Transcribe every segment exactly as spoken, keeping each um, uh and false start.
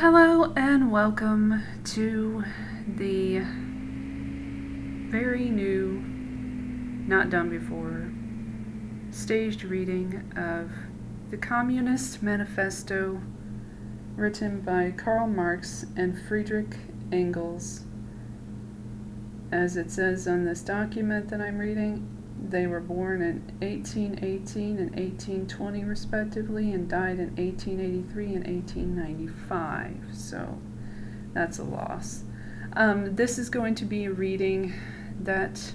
Hello and welcome to the very new, not done before, staged reading of the Communist Manifesto written by Karl Marx and Friedrich Engels. As it says on this document that I'm reading, they were born in eighteen eighteen and eighteen twenty respectively and died in eighteen eighty-three and eighteen ninety-five, so that's a loss. Um, this is going to be a reading that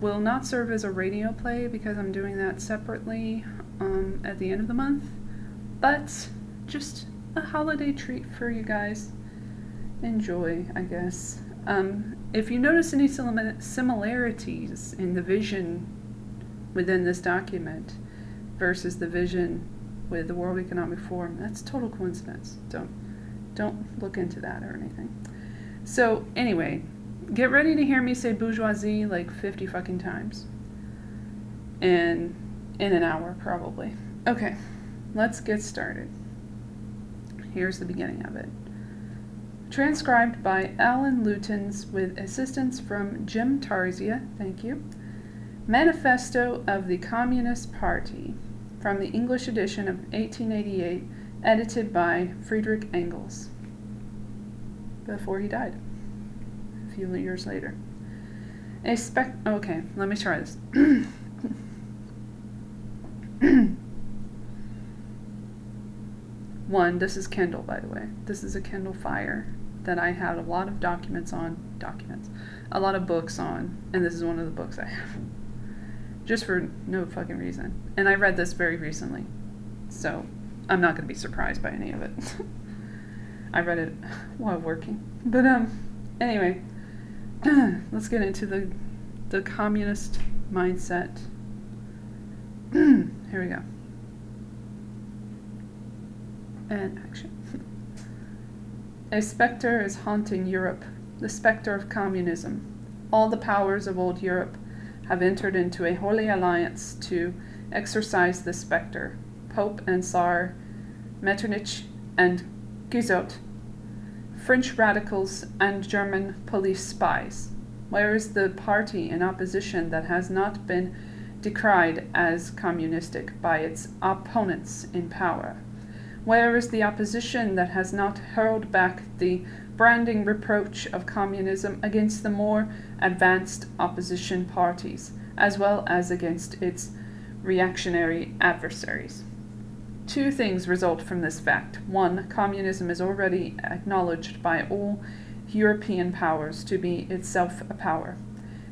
will not serve as a radio play because I'm doing that separately um, at the end of the month, but just a holiday treat for you guys. Enjoy, I guess. Um, if you notice any similarities in the vision within this document versus the vision with the World Economic Forum, that's total coincidence. Don't, don't look into that or anything. So anyway, get ready to hear me say bourgeoisie like fifty fucking times. And in an hour, probably. Okay, let's get started. Here's the beginning of it. Transcribed by Alan Lutens with assistance from Jim Tarzia, thank you. Manifesto of the Communist Party, from the English edition of eighteen eighty-eight, edited by Friedrich Engels, before he died, a few years later. A spec- okay, let me try this. One, this is Kendall, by the way. This is a Kendall Fire that I had a lot of documents on, documents, a lot of books on, and this is one of the books I have, just for no fucking reason. And I read this very recently, so I'm not going to be surprised by any of it. I read it while working, but um, anyway, let's get into the the communist mindset. Here we go. And action. A specter is haunting Europe, the specter of communism. All the powers of old Europe have entered into a holy alliance to exorcise the specter. Pope and Tsar, Metternich and Guizot, French radicals and German police spies. Where is the party in opposition that has not been decried as communistic by its opponents in power? Where is the opposition that has not hurled back the branding reproach of communism against the more advanced opposition parties, as well as against its reactionary adversaries? Two things result from this fact. One, communism is already acknowledged by all European powers to be itself a power.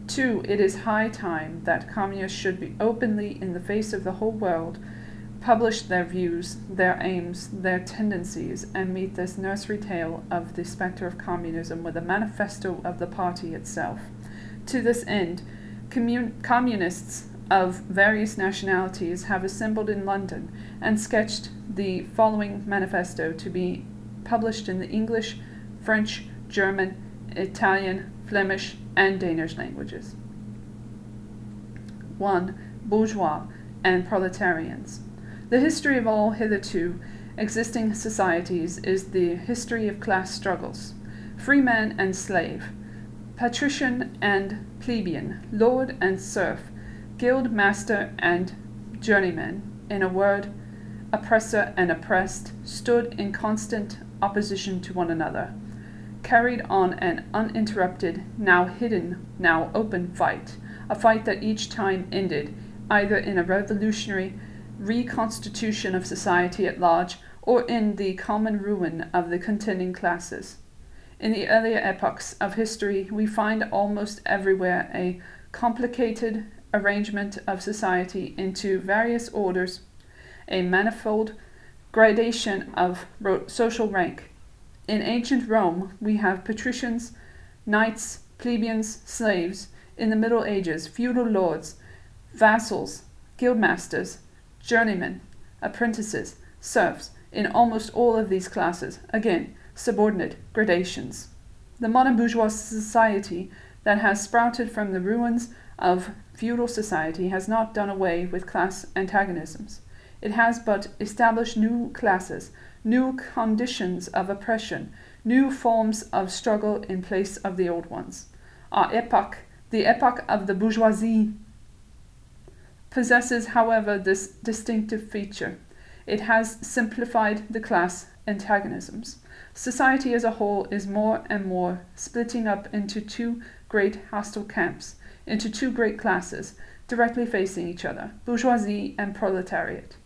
Two, it is high time that communists should be openly, in the face of the whole world, publish their views, their aims, their tendencies, and meet this nursery tale of the specter of communism with a manifesto of the party itself. To this end, commun- communists of various nationalities have assembled in London and sketched the following manifesto to be published in the English, French, German, Italian, Flemish, and Danish languages. one. Bourgeois and proletarians. The history of all hitherto existing societies is the history of class struggles. Free man and slave, patrician and plebeian, lord and serf, guild master and journeyman, in a word, oppressor and oppressed, stood in constant opposition to one another, carried on an uninterrupted, now hidden, now open fight, a fight that each time ended either in a revolutionary reconstitution of society at large, or in the common ruin of the contending classes. In the earlier epochs of history, we find almost everywhere a complicated arrangement of society into various orders, a manifold gradation of social rank. In ancient Rome, we have patricians, knights, plebeians, slaves. In the Middle Ages, feudal lords, vassals, guildmasters, journeymen, apprentices, serfs, in almost all of these classes, again, subordinate gradations. The modern bourgeois society that has sprouted from the ruins of feudal society has not done away with class antagonisms. It has but established new classes, new conditions of oppression, new forms of struggle in place of the old ones. Our epoch, the epoch of the bourgeoisie, possesses, however, this distinctive feature. It has simplified the class antagonisms. Society as a whole is more and more splitting up into two great hostile camps, into two great classes, directly facing each other, bourgeoisie and proletariat.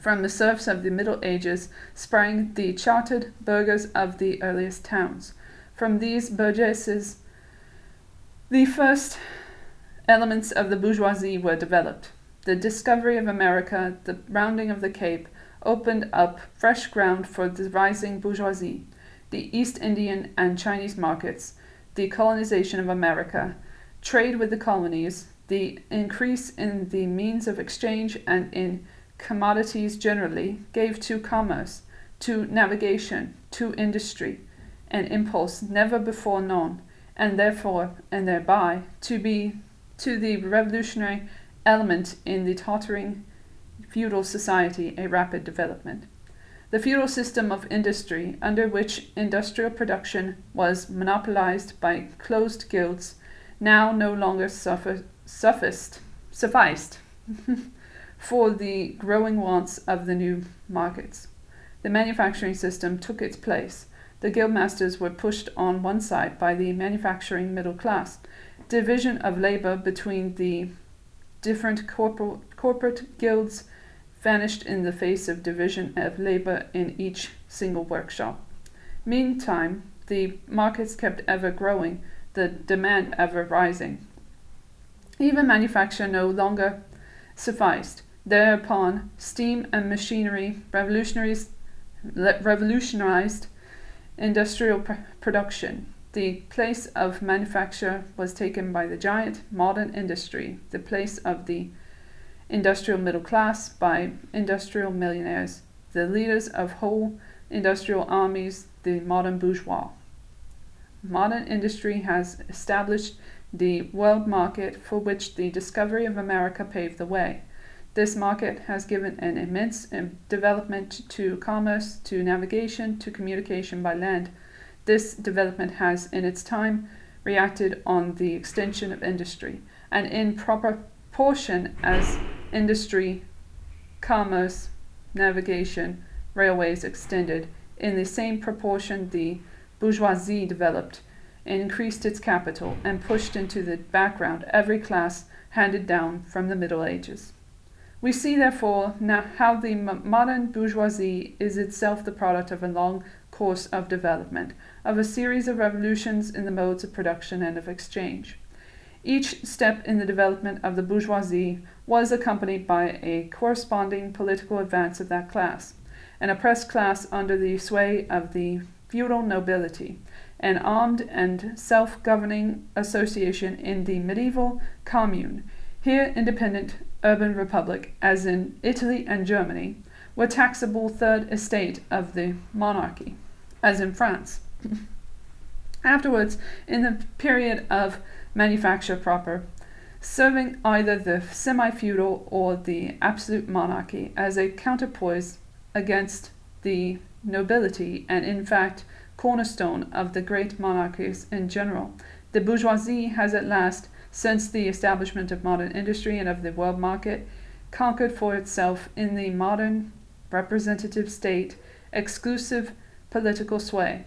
From the serfs of the Middle Ages sprang the chartered burghers of the earliest towns. From these burgesses, the first elements of the bourgeoisie were developed. The discovery of America, the rounding of the Cape, opened up fresh ground for the rising bourgeoisie, the East Indian and Chinese markets, the colonization of America, trade with the colonies, the increase in the means of exchange and in commodities generally, gave to commerce, to navigation, to industry, an impulse never before known, and therefore, and thereby, to be to the revolutionary element in the tottering feudal society a rapid development. The feudal system of industry, under which industrial production was monopolized by closed guilds, now no longer suffer, sufficed, sufficed for the growing wants of the new markets. The manufacturing system took its place. The guildmasters were pushed on one side by the manufacturing middle class. Division of labor between the different corpor- corporate guilds vanished in the face of division of labor in each single workshop. Meantime, the markets kept ever growing, the demand ever rising. Even manufacture no longer sufficed. Thereupon, steam and machinery revolutionaries, revolutionized industrial pr- production. The place of manufacture was taken by the giant modern industry, the place of the industrial middle class by industrial millionaires, the leaders of whole industrial armies, the modern bourgeois. Modern industry has established the world market for which the discovery of America paved the way. This market has given an immense development to commerce, to navigation, to communication by land. This development has, in its time, reacted on the extension of industry, and in proper proportion as industry, commerce, navigation, railways extended, in the same proportion the bourgeoisie developed, increased its capital, and pushed into the background every class handed down from the Middle Ages. We see, therefore, now how the modern bourgeoisie is itself the product of a long course of development, of a series of revolutions in the modes of production and of exchange. Each step in the development of the bourgeoisie was accompanied by a corresponding political advance of that class, an oppressed class under the sway of the feudal nobility, an armed and self-governing association in the medieval commune. Here, independent urban republic, as in Italy and Germany, were taxable third estate of the monarchy, as in France. Afterwards, in the period of manufacture proper, serving either the semi-feudal or the absolute monarchy as a counterpoise against the nobility and, in fact, cornerstone of the great monarchies in general, the bourgeoisie has at last, since the establishment of modern industry and of the world market, conquered for itself in the modern representative state exclusive political sway.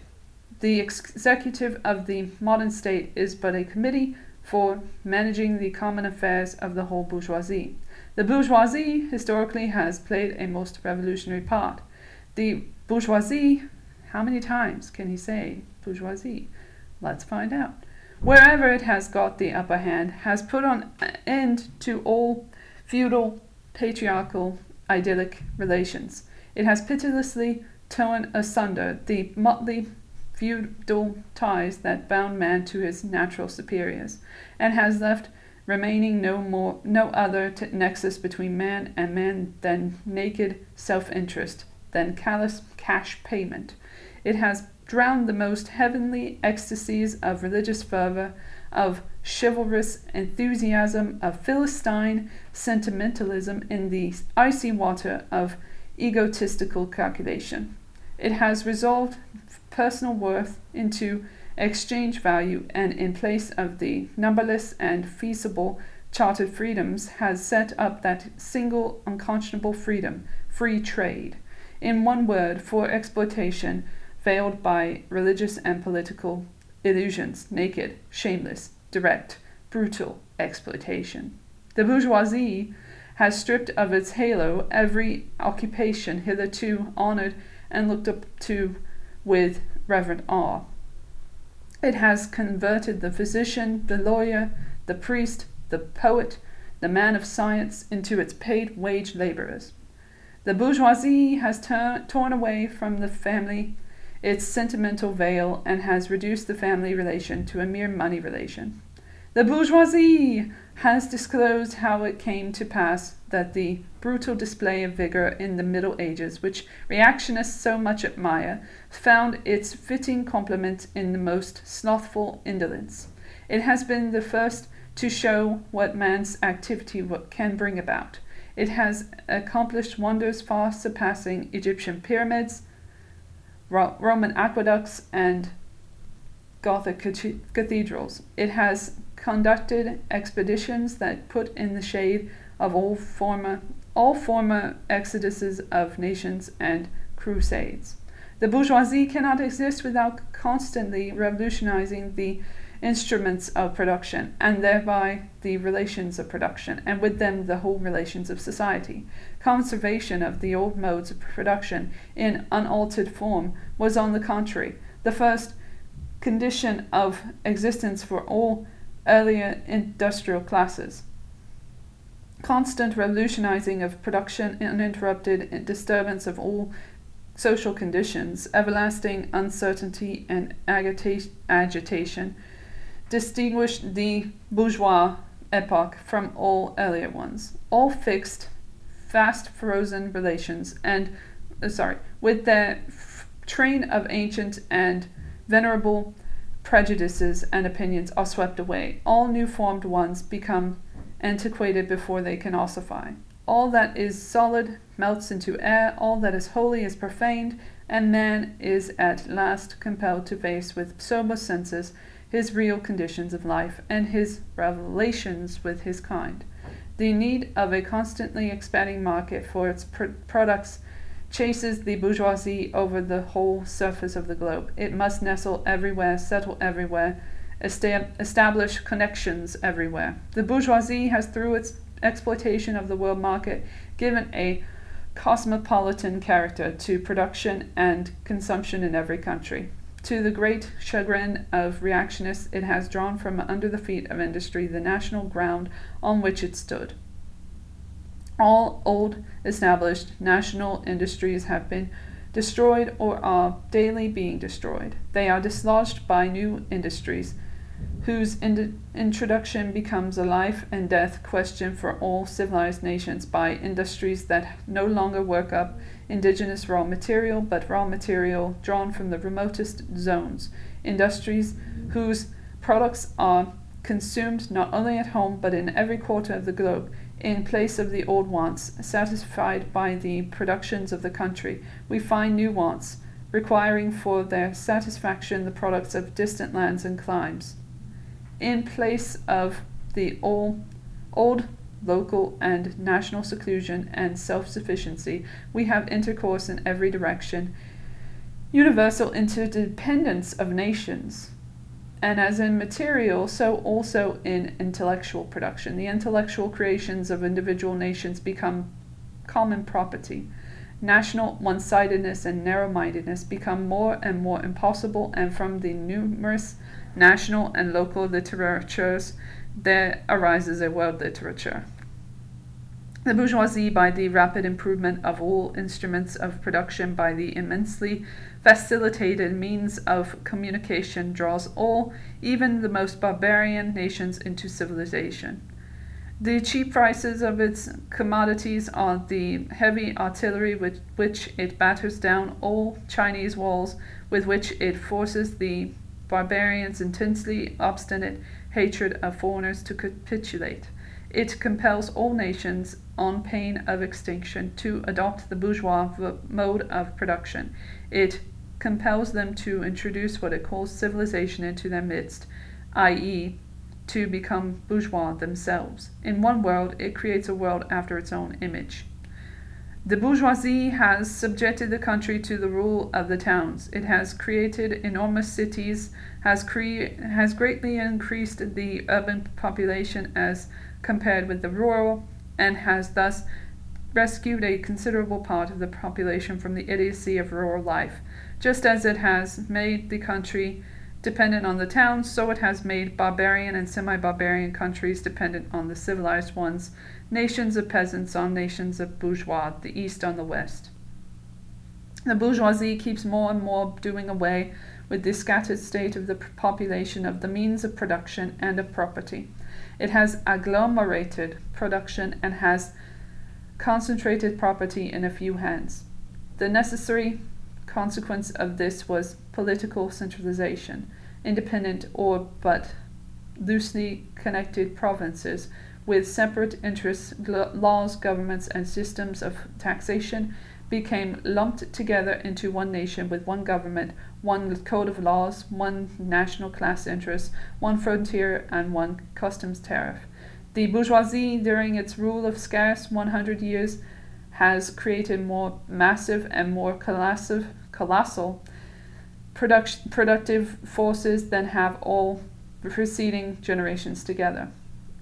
The executive of the modern state is but a committee for managing the common affairs of the whole bourgeoisie. The bourgeoisie historically has played a most revolutionary part. The bourgeoisie, how many times can he say bourgeoisie? Let's find out. Wherever it has got the upper hand, has put an end to all feudal, patriarchal, idyllic relations. It has pitilessly torn asunder the motley feudal ties that bound man to his natural superiors, and has left remaining no more, no other t- nexus between man and man than naked self-interest, than callous cash payment. It has drowned the most heavenly ecstasies of religious fervor, of chivalrous enthusiasm, of Philistine sentimentalism in the icy water of egotistical calculation. It has resolved personal worth into exchange value, and in place of the numberless and feasible chartered freedoms has set up that single unconscionable freedom, free trade, in one word, for exploitation, veiled by religious and political illusions, naked, shameless, direct, brutal exploitation. The bourgeoisie has stripped of its halo every occupation hitherto honored and looked up to with reverent awe. It has converted the physician, the lawyer, the priest, the poet, the man of science into its paid wage laborers. The bourgeoisie has ter- torn away from the family its sentimental veil and has reduced the family relation to a mere money relation. The bourgeoisie has disclosed how it came to pass that the brutal display of vigor in the Middle Ages, which reactionists so much admire, found its fitting complement in the most slothful indolence. It has been the first to show what man's activity can bring about. It has accomplished wonders far surpassing Egyptian pyramids, Ro- Roman aqueducts, and Gothic cathedrals. It has conducted expeditions that put in the shade of all former all former exoduses of nations and crusades. The bourgeoisie cannot exist without constantly revolutionizing the instruments of production, and thereby the relations of production, and with them the whole relations of society. Conservation of the old modes of production in unaltered form was, on the contrary, the first condition of existence for all earlier industrial classes. Constant revolutionizing of production, uninterrupted disturbance of all social conditions, everlasting uncertainty and agita- agitation, distinguished the bourgeois epoch from all earlier ones. All fixed, fast frozen relations, and uh, sorry, with their f- train of ancient and venerable prejudices and opinions are swept away. All new formed ones become antiquated before they can ossify. All that is solid melts into air, all that is holy is profaned, and man is at last compelled to face with sober senses his real conditions of life and his relations with his kind. The need of a constantly expanding market for its pr- products chases the bourgeoisie over the whole surface of the globe. It must nestle everywhere, settle everywhere, esta- establish connections everywhere. The bourgeoisie has, through its exploitation of the world market, given a cosmopolitan character to production and consumption in every country. To the great chagrin of reactionists, it has drawn from under the feet of industry the national ground on which it stood. All old established national industries have been destroyed or are daily being destroyed. They are dislodged by new industries, whose in- introduction becomes a life and death question for all civilized nations, by industries that no longer work up indigenous raw material, but raw material drawn from the remotest zones, industries whose products are consumed not only at home but in every quarter of the globe, in place of the old wants, satisfied by the productions of the country. We find new wants, requiring for their satisfaction the products of distant lands and climes, in place of the old, old local and national seclusion and self-sufficiency. We have intercourse in every direction, universal interdependence of nations, and as in material, so also in intellectual production. The intellectual creations of individual nations become common property. National one-sidedness and narrow-mindedness become more and more impossible, and from the numerous national and local literatures there arises a world literature. The bourgeoisie, by the rapid improvement of all instruments of production, by the immensely facilitated means of communication, draws all, even the most barbarian nations, into civilization. The cheap prices of its commodities are the heavy artillery with which it batters down all Chinese walls, with which it forces the barbarians' intensely obstinate hatred of foreigners to capitulate. It compels all nations, on pain of extinction, to adopt the bourgeois mode of production. It compels them to introduce what it calls civilization into their midst, that is, to become bourgeois themselves. In one world, it creates a world after its own image. The bourgeoisie has subjected the country to the rule of the towns. It has created enormous cities, has cre- has greatly increased the urban population as compared with the rural, and has thus rescued a considerable part of the population from the idiocy of rural life. Just as it has made the country dependent on the towns, so it has made barbarian and semi-barbarian countries dependent on the civilized ones, nations of peasants on nations of bourgeois, the East on the West. The bourgeoisie keeps more and more doing away with the scattered state of the population, of the means of production and of property. It has agglomerated production and has concentrated property in a few hands. The necessary consequence of this was political centralization, independent or but loosely connected provinces with separate interests, laws, governments, and systems of taxation became lumped together into one nation with one government, one code of laws, one national class interest, one frontier, and one customs tariff. The bourgeoisie, during its rule of scarce one hundred years, has created more massive and more colossal, colossal product, productive forces than have all preceding generations together.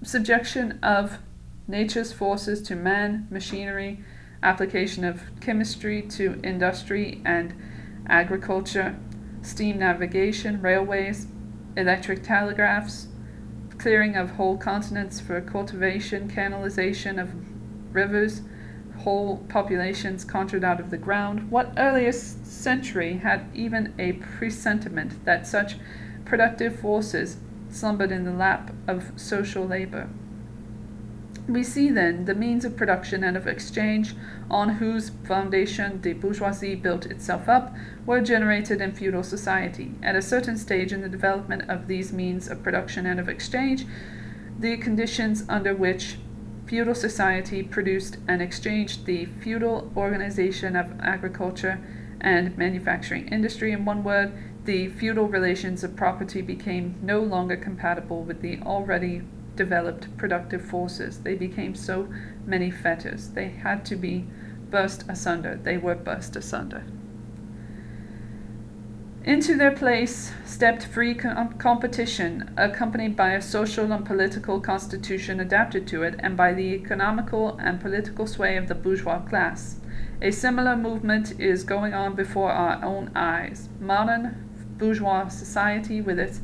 Subjection of nature's forces to man, machinery, application of chemistry to industry and agriculture, steam navigation, railways, electric telegraphs, clearing of whole continents for cultivation, canalization of rivers, whole populations conjured out of the ground. What earlier century had even a presentiment that such productive forces slumbered in the lap of social labor? We see then the means of production and of exchange on whose foundation the bourgeoisie built itself up were generated in feudal society. At a certain stage in the development of these means of production and of exchange, the conditions under which feudal society produced and exchanged the feudal organization of agriculture and manufacturing industry, in one word, the feudal relations of property became no longer compatible with the already developed productive forces. They became so many fetters. They had to be burst asunder. They were burst asunder. Into their place stepped free com- competition, accompanied by a social and political constitution adapted to it, and by the economical and political sway of the bourgeois class. A similar movement is going on before our own eyes. Modern bourgeois society, with its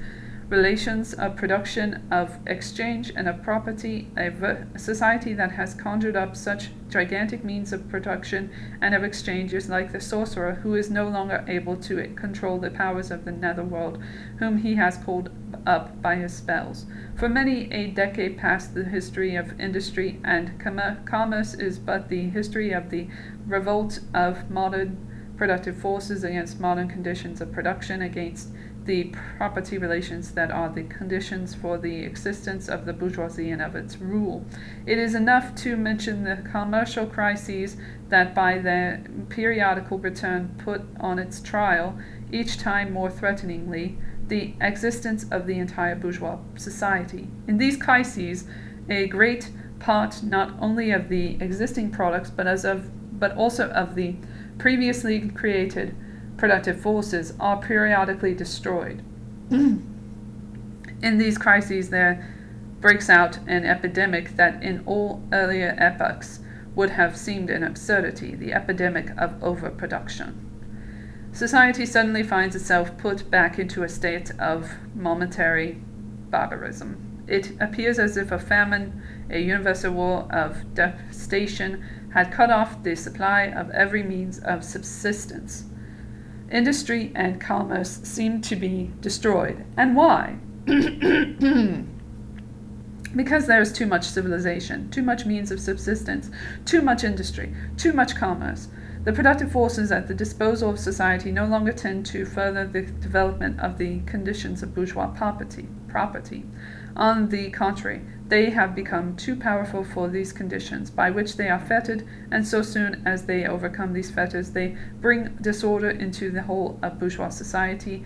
relations of production, of exchange, and of property, a ver- society that has conjured up such gigantic means of production and of exchange, is like the sorcerer who is no longer able to control the powers of the netherworld, whom he has called up by his spells. For many a decade past, the history of industry and com- commerce is but the history of the revolt of modern productive forces against modern conditions of production, against the property relations that are the conditions for the existence of the bourgeoisie and of its rule. It is enough to mention the commercial crises that by their periodical return put on its trial, each time more threateningly, the existence of the entire bourgeois society. In these crises, a great part not only of the existing products but as of but also of the previously created productive forces are periodically destroyed. In these crises there breaks out an epidemic that in all earlier epochs would have seemed an absurdity, the epidemic of overproduction. Society suddenly finds itself put back into a state of momentary barbarism. It appears as if a famine, a universal war of devastation, had cut off the supply of every means of subsistence. Industry and commerce seem to be destroyed. And why? Because there is too much civilization, too much means of subsistence, too much industry, too much commerce. The productive forces at the disposal of society no longer tend to further the development of the conditions of bourgeois property. property. On the contrary, they have become too powerful for these conditions, by which they are fettered, and so soon as they overcome these fetters, they bring disorder into the whole of bourgeois society,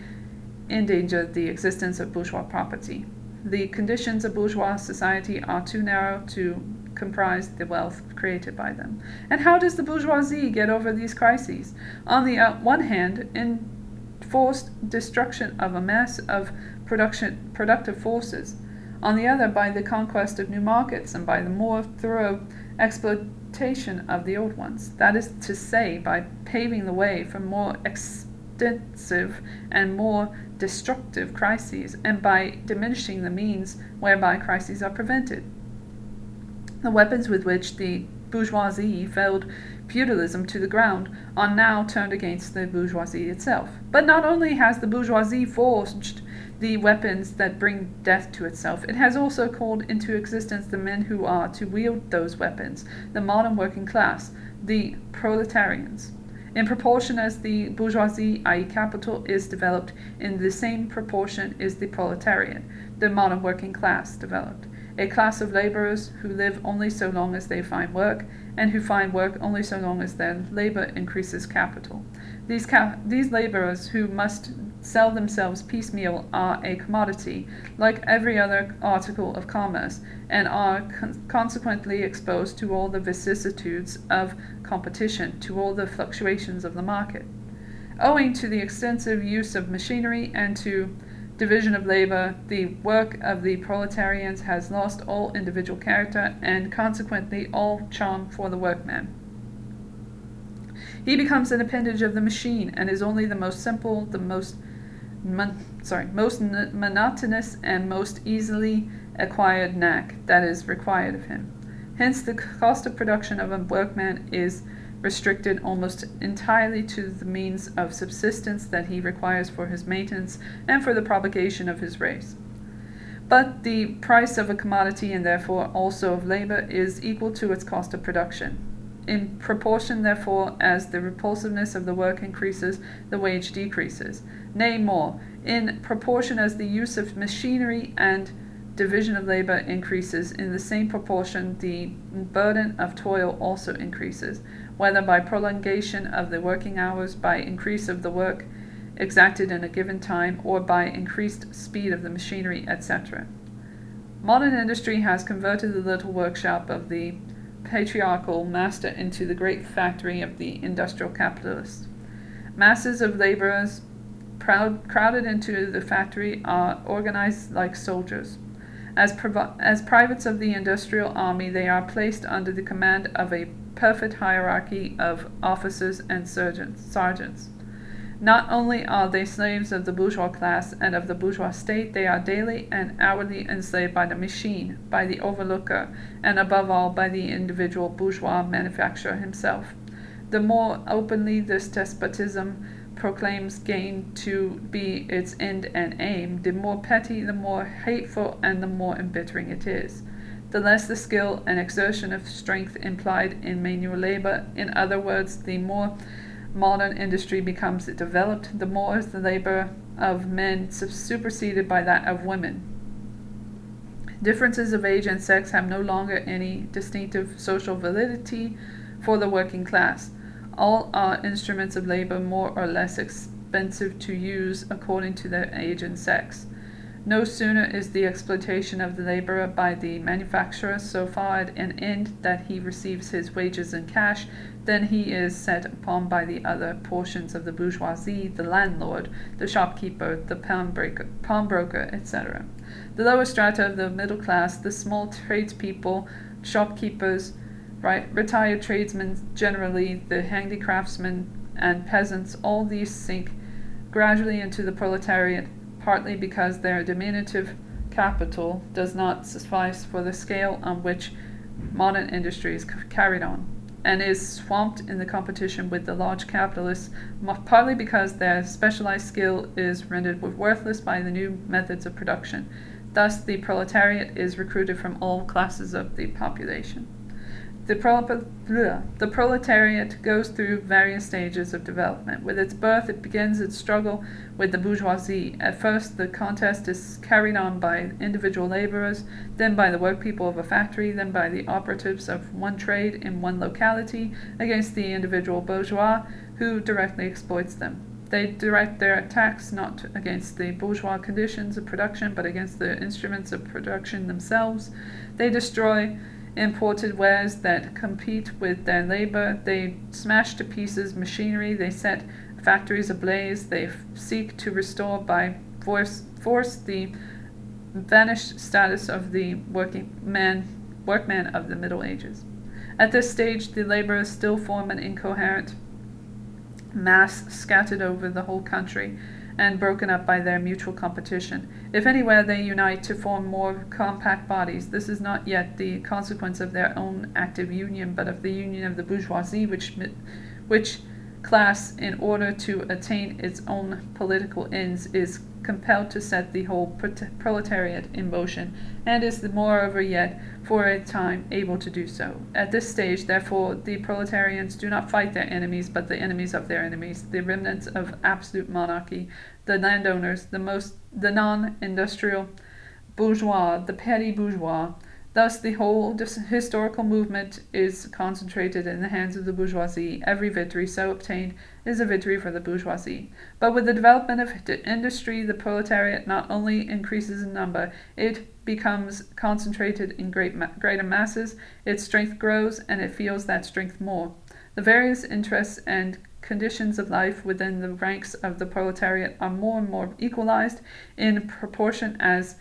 endanger the existence of bourgeois property. The conditions of bourgeois society are too narrow to comprise the wealth created by them. And how does the bourgeoisie get over these crises? On the one hand, enforced destruction of a mass of production, productive forces. On the other, by the conquest of new markets and by the more thorough exploitation of the old ones. That is to say, by paving the way for more extensive and more destructive crises, and by diminishing the means whereby crises are prevented. The weapons with which the bourgeoisie felled feudalism to the ground are now turned against the bourgeoisie itself. But not only has the bourgeoisie forged the weapons that bring death to itself, it has also called into existence the men who are to wield those weapons, the modern working class, the proletarians. In proportion as the bourgeoisie, that is capital, is developed, in the same proportion is the proletariat, the modern working class, developed. A class of laborers who live only so long as they find work, and who find work only so long as their labor increases capital. These ca- these laborers who must sell themselves piecemeal are a commodity, like every other article of commerce, and are con- consequently exposed to all the vicissitudes of competition, to all the fluctuations of the market. Owing to the extensive use of machinery and to division of labor, the work of the proletarians has lost all individual character and consequently all charm for the workman. He becomes an appendage of the machine and is only the most simple, the most mon- sorry, most n- monotonous and most easily acquired knack that is required of him. Hence the cost of production of a workman is restricted almost entirely to the means of subsistence that he requires for his maintenance and for the propagation of his race. But the price of a commodity, and therefore also of labor, is equal to its cost of production. In proportion, therefore, as the repulsiveness of the work increases, the wage decreases. Nay, more, in proportion as the use of machinery and division of labor increases, in the same proportion the burden of toil also increases, whether by prolongation of the working hours, by increase of the work exacted in a given time, or by increased speed of the machinery, et cetera. Modern industry has converted the little workshop of the patriarchal master into the great factory of the industrial capitalist. Masses of laborers proud, crowded into the factory are organized like soldiers. As, provi- as privates of the industrial army, they are placed under the command of a perfect hierarchy of officers and surgeons, sergeants. Not only are they slaves of the bourgeois class and of the bourgeois state, they are daily and hourly enslaved by the machine, by the overlooker, and above all by the individual bourgeois manufacturer himself. The more openly this despotism proclaims gain to be its end and aim, the more petty, the more hateful, and the more embittering it is. The less the skill and exertion of strength implied in manual labor, in other words, the more modern industry becomes developed, the more is the labor of men superseded by that of women. Differences of age and sex have no longer any distinctive social validity for the working class. All are instruments of labor more or less expensive to use according to their age and sex. No sooner is the exploitation of the laborer by the manufacturer so far at an end that he receives his wages in cash than he is set upon by the other portions of the bourgeoisie, the landlord, the shopkeeper, the pawnbroker, pawnbroker, et cetera. The lower strata of the middle class, the small tradespeople, shopkeepers, right, retired tradesmen generally, the handicraftsmen and peasants, all these sink gradually into the proletariat, partly because their diminutive capital does not suffice for the scale on which modern industry is carried on, and is swamped in the competition with the large capitalists, partly because their specialized skill is rendered worthless by the new methods of production. Thus, the proletariat is recruited from all classes of the population. The, pro- bleh, the proletariat goes through various stages of development. With its birth, it begins its struggle with the bourgeoisie. At first, the contest is carried on by individual laborers, then by the workpeople of a factory, then by the operatives of one trade in one locality against the individual bourgeois, who directly exploits them. They direct their attacks not against the bourgeois conditions of production, but against the instruments of production themselves. They destroy imported wares that compete with their labor. They smash to pieces machinery. They set factories ablaze. They f- seek to restore by force, force the vanished status of the working man, workman of the Middle Ages. At this stage, the laborers still form an incoherent mass scattered over the whole country and broken up by their mutual competition. If anywhere, they unite to form more compact bodies. This is not yet the consequence of their own active union, but of the union of the bourgeoisie, which which class, in order to attain its own political ends, is compelled to set the whole proletariat in motion, and is moreover yet for a time able to do so. At this stage, therefore, the proletarians do not fight their enemies, but the enemies of their enemies, the remnants of absolute monarchy, the landowners, the most the non-industrial bourgeois, the petty bourgeois. Thus, the whole dis- historical movement is concentrated in the hands of the bourgeoisie. Every victory so obtained is a victory for the bourgeoisie. But with the development of d- industry, the proletariat not only increases in number, it becomes concentrated in great ma- greater masses, its strength grows, and it feels that strength more. The various interests and conditions of life within the ranks of the proletariat are more and more equalized in proportion as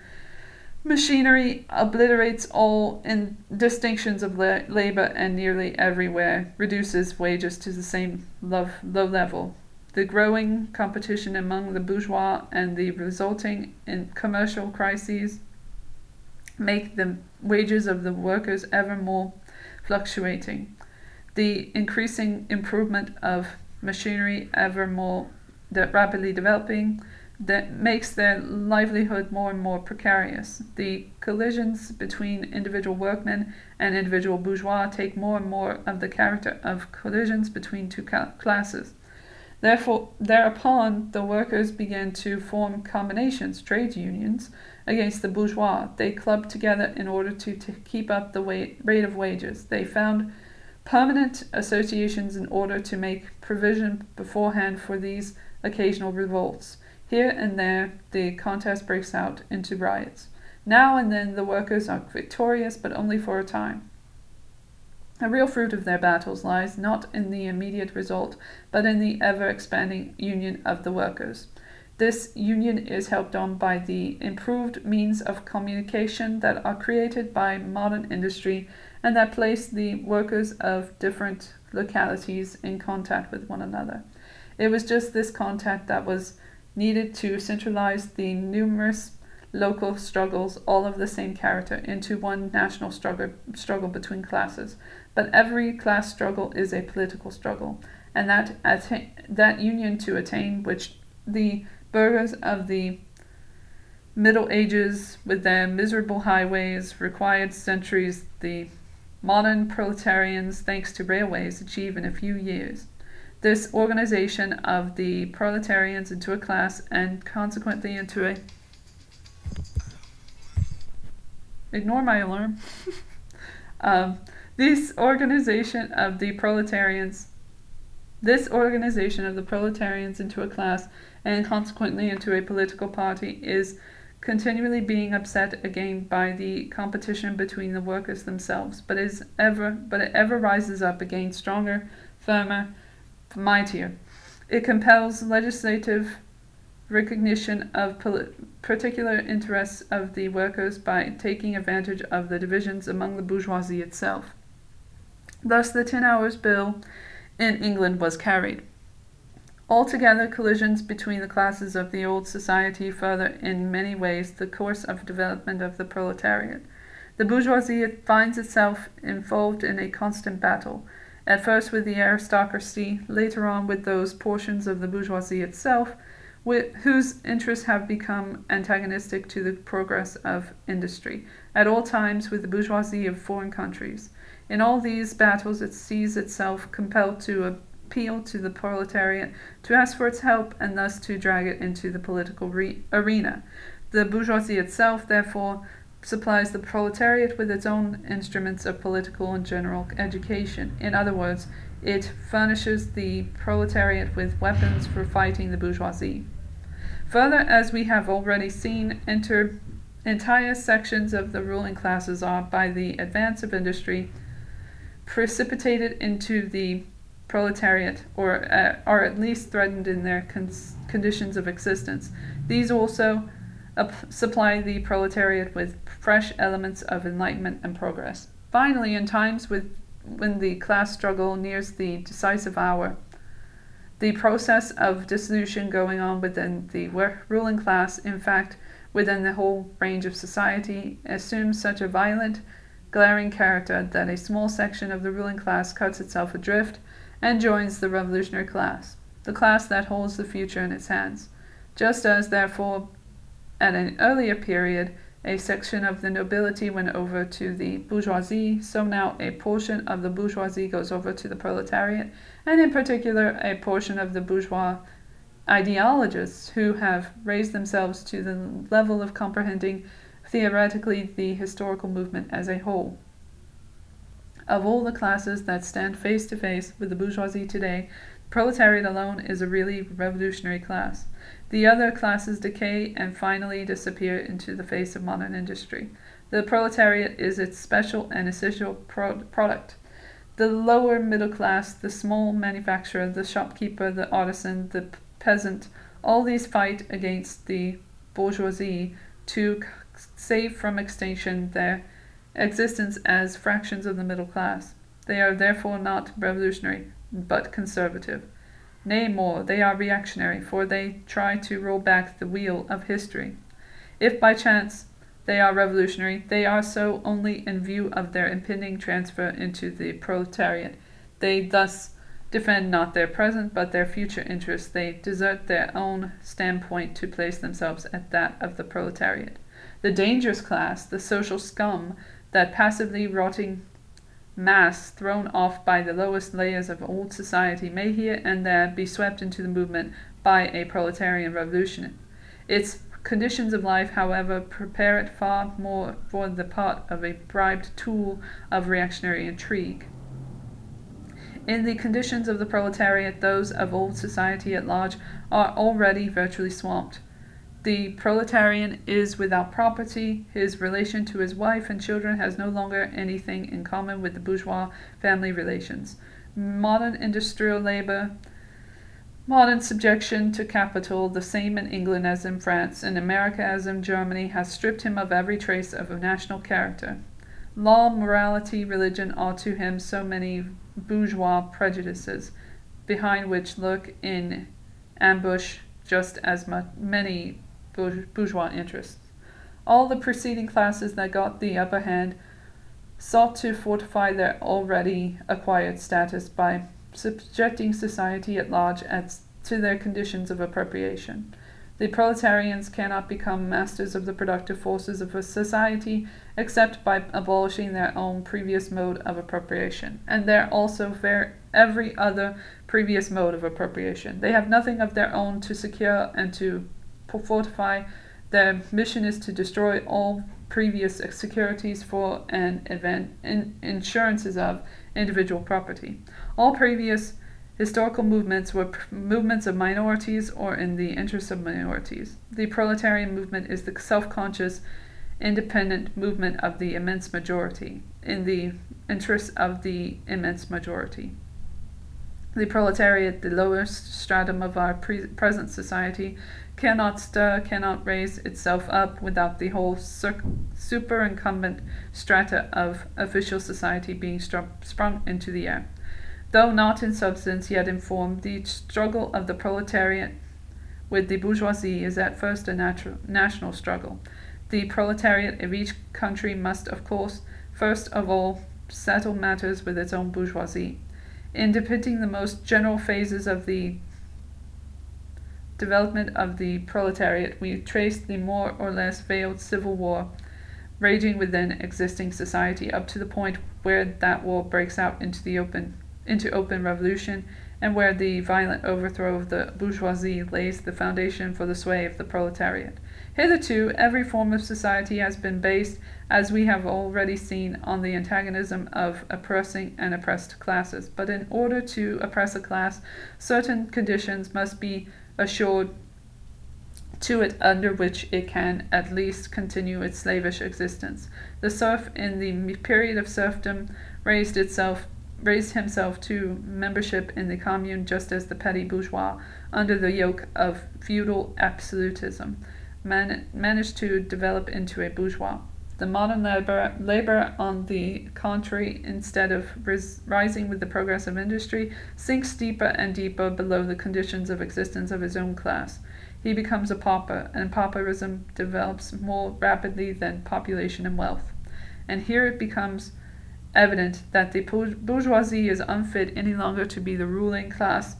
machinery obliterates all in distinctions of la- labor, and nearly everywhere reduces wages to the same low, low level. The growing competition among the bourgeois and the resulting in commercial crises make the wages of the workers ever more fluctuating. The increasing improvement of machinery ever more de- rapidly developing that makes their livelihood more and more precarious. The collisions between individual workmen and individual bourgeois take more and more of the character of collisions between two classes. Therefore, thereupon, the workers began to form combinations, trade unions, against the bourgeois. They clubbed together in order to, to keep up the wa- rate of wages. They found permanent associations in order to make provision beforehand for these occasional revolts. Here and there, the contest breaks out into riots. Now and then, the workers are victorious, but only for a time. The real fruit of their battles lies not in the immediate result, but in the ever-expanding union of the workers. This union is helped on by the improved means of communication that are created by modern industry and that place the workers of different localities in contact with one another. It was just this contact that was needed to centralize the numerous local struggles, all of the same character, into one national struggle struggle between classes. But every class struggle is a political struggle, and that atta- that union to attain which the burghers of the Middle Ages, with their miserable highways, required centuries, the modern proletarians, thanks to railways, achieve in a few years. This organization of the proletarians into a class, and consequently into a... Ignore my alarm. um, this organization of the proletarians... This organization of the proletarians into a class, and consequently into a political party, is continually being upset again by the competition between the workers themselves, but is ever, but it ever rises up again stronger, firmer, mightier. It compels legislative recognition of poli- particular interests of the workers by taking advantage of the divisions among the bourgeoisie itself. Thus, the ten hours bill in England was carried. Altogether, collisions between the classes of the old society further in many ways the course of development of the proletariat. The bourgeoisie finds itself involved in a constant battle, at first with the aristocracy, later on with those portions of the bourgeoisie itself, with, whose interests have become antagonistic to the progress of industry, at all times with the bourgeoisie of foreign countries. In all these battles it sees itself compelled to appeal to the proletariat, to ask for its help, and thus to drag it into the political re- arena. The bourgeoisie itself, therefore, supplies the proletariat with its own instruments of political and general education. In other words, it furnishes the proletariat with weapons for fighting the bourgeoisie. Further, as we have already seen, enter entire sections of the ruling classes are, by the advance of industry, precipitated into the proletariat, or uh, are at least threatened in their con- conditions of existence. These also up- supply the proletariat with fresh elements of enlightenment and progress. Finally, in times with, when the class struggle nears the decisive hour, the process of dissolution going on within the ruling class, in fact, within the whole range of society, assumes such a violent, glaring character that a small section of the ruling class cuts itself adrift and joins the revolutionary class, the class that holds the future in its hands. Just as, therefore, at an earlier period, a section of the nobility went over to the bourgeoisie, so now a portion of the bourgeoisie goes over to the proletariat, and in particular a portion of the bourgeois ideologists who have raised themselves to the level of comprehending theoretically the historical movement as a whole. Of all the classes that stand face to face with the bourgeoisie today, the proletariat alone is a really revolutionary class. The other classes decay and finally disappear into the face of modern industry. The proletariat is its special and essential pro- product. The lower middle class, the small manufacturer, the shopkeeper, the artisan, the p- peasant, all these fight against the bourgeoisie to c- save from extinction their existence as fractions of the middle class. They are therefore not revolutionary, but conservative. Nay more, they are reactionary, for they try to roll back the wheel of history. If by chance they are revolutionary, they are so only in view of their impending transfer into the proletariat. They thus defend not their present, but their future interests. They desert their own standpoint to place themselves at that of the proletariat. The dangerous class, the social scum, that passively rotting mass thrown off by the lowest layers of old society, may here and there be swept into the movement by a proletarian revolution. Its conditions of life, however, prepare it far more for the part of a bribed tool of reactionary intrigue. In the conditions of the proletariat, those of old society at large are already virtually swamped. The proletarian is without property, his relation to his wife and children has no longer anything in common with the bourgeois family relations. Modern industrial labor, modern subjection to capital, the same in England as in France, in America as in Germany, has stripped him of every trace of a national character. Law, morality, religion are to him so many bourgeois prejudices, behind which lurk in ambush just as much, many bourgeois interests. All the preceding classes that got the upper hand sought to fortify their already acquired status by subjecting society at large as to their conditions of appropriation. The proletarians cannot become masters of the productive forces of a society except by abolishing their own previous mode of appropriation, and their also fair every other previous mode of appropriation. They have nothing of their own to secure and to fortify. Their mission is to destroy all previous securities for and event in insurances of individual property. All previous historical movements were pr- movements of minorities or in the interests of minorities. The proletarian movement is the self-conscious, independent movement of the immense majority, in the interests of the immense majority. The proletariat, the lowest stratum of our pre- present society, cannot stir, cannot raise itself up without the whole sur- superincumbent strata of official society being stru- sprung into the air. Though not in substance, yet in form, the struggle of the proletariat with the bourgeoisie is at first a natu- national struggle. The proletariat of each country must, of course, first of all, settle matters with its own bourgeoisie. In depicting the most general phases of the development of the proletariat, we trace the more or less veiled civil war, raging within existing society up to the point where that war breaks out into the open into open revolution, and where the violent overthrow of the bourgeoisie lays the foundation for the sway of the proletariat. Hitherto, every form of society has been based, as we have already seen, on the antagonism of oppressing and oppressed classes. But in order to oppress a class, certain conditions must be assured to it under which it can at least continue its slavish existence. The serf in the period of serfdom raised itself raised himself to membership in the commune, just as the petty bourgeois, under the yoke of feudal absolutism, man- managed to develop into a bourgeois. The modern labor, labor, on the contrary, instead of ris- rising with the progress of industry, sinks deeper and deeper below the conditions of existence of his own class. He becomes a pauper, and pauperism develops more rapidly than population and wealth. And here it becomes evident that the bourgeoisie is unfit any longer to be the ruling class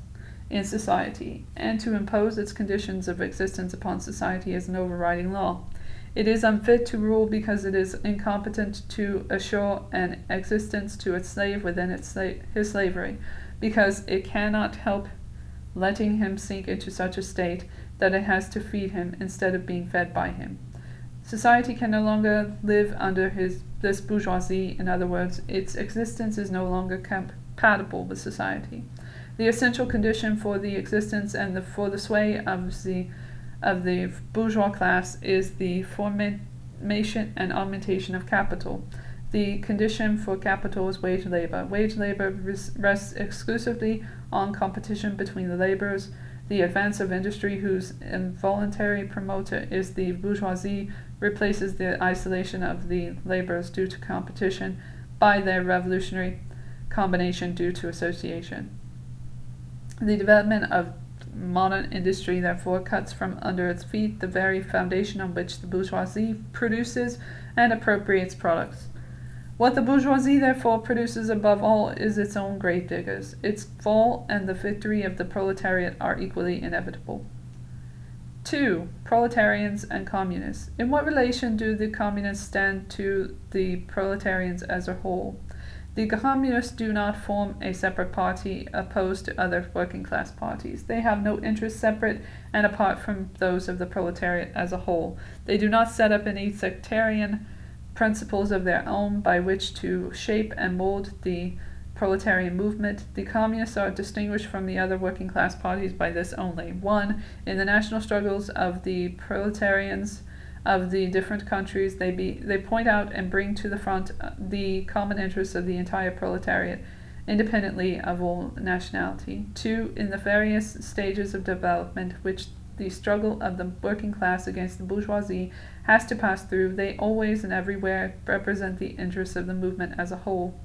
in society, and to impose its conditions of existence upon society as an overriding law. It is unfit to rule because it is incompetent to assure an existence to its slave within its sla- his slavery, because it cannot help letting him sink into such a state that it has to feed him instead of being fed by him. Society can no longer live under his this bourgeoisie. In other words, its existence is no longer compatible with society. The essential condition for the existence and the, for the sway of the of the bourgeois class is the formation and augmentation of capital. The condition for capital is wage labor. Wage labor res- rests exclusively on competition between the laborers. The advance of industry, whose involuntary promoter is the bourgeoisie, replaces the isolation of the laborers due to competition by their revolutionary combination due to association. The development of modern industry, therefore, cuts from under its feet the very foundation on which the bourgeoisie produces and appropriates products. What the bourgeoisie, therefore, produces above all is its own grave diggers. Its fall and the victory of the proletariat are equally inevitable. two. Proletarians and communists. In what relation do the communists stand to the proletarians as a whole? The communists do not form a separate party opposed to other working class parties. They have no interests separate and apart from those of the proletariat as a whole. They do not set up any sectarian principles of their own by which to shape and mold the proletarian movement. The communists are distinguished from the other working class parties by this only. One, in the national struggles of the proletarians of the different countries, they be, they point out and bring to the front the common interests of the entire proletariat, independently of all nationality. Two, in the various stages of development which the struggle of the working class against the bourgeoisie has to pass through, they always and everywhere represent the interests of the movement as a whole.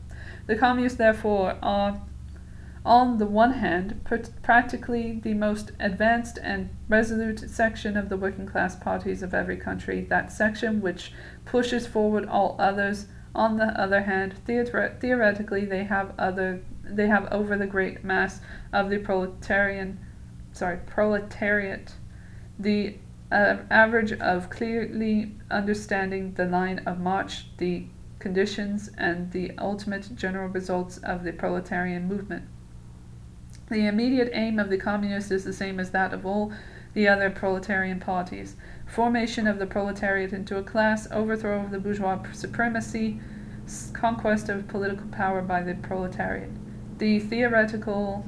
The communists, therefore, are, on the one hand, pr- practically the most advanced and resolute section of the working class parties of every country, that section which pushes forward all others. On the other hand, theoret- theoretically, they have other they have over the great mass of the proletarian, sorry, proletariat, the uh, average of clearly understanding the line of march, the conditions, and the ultimate general results of the proletarian movement. The immediate aim of the communists is the same as that of all the other proletarian parties: formation of the proletariat into a class, overthrow of the bourgeois supremacy, conquest of political power by the proletariat. The theoretical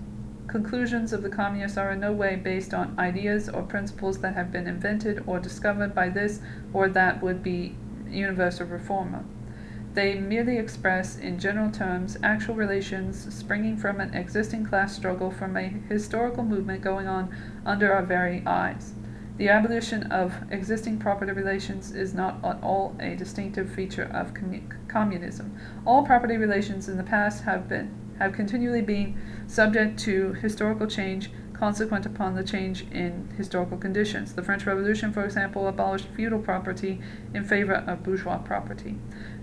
conclusions of the communists are in no way based on ideas or principles that have been invented or discovered by this or that would-be universal reformer. They merely express, in general terms, actual relations springing from an existing class struggle, from a historical movement going on under our very eyes. The abolition of existing property relations is not at all a distinctive feature of communism. All property relations in the past have been have continually been subject to historical change consequent upon the change in historical conditions. The French Revolution, for example, abolished feudal property in favor of bourgeois property.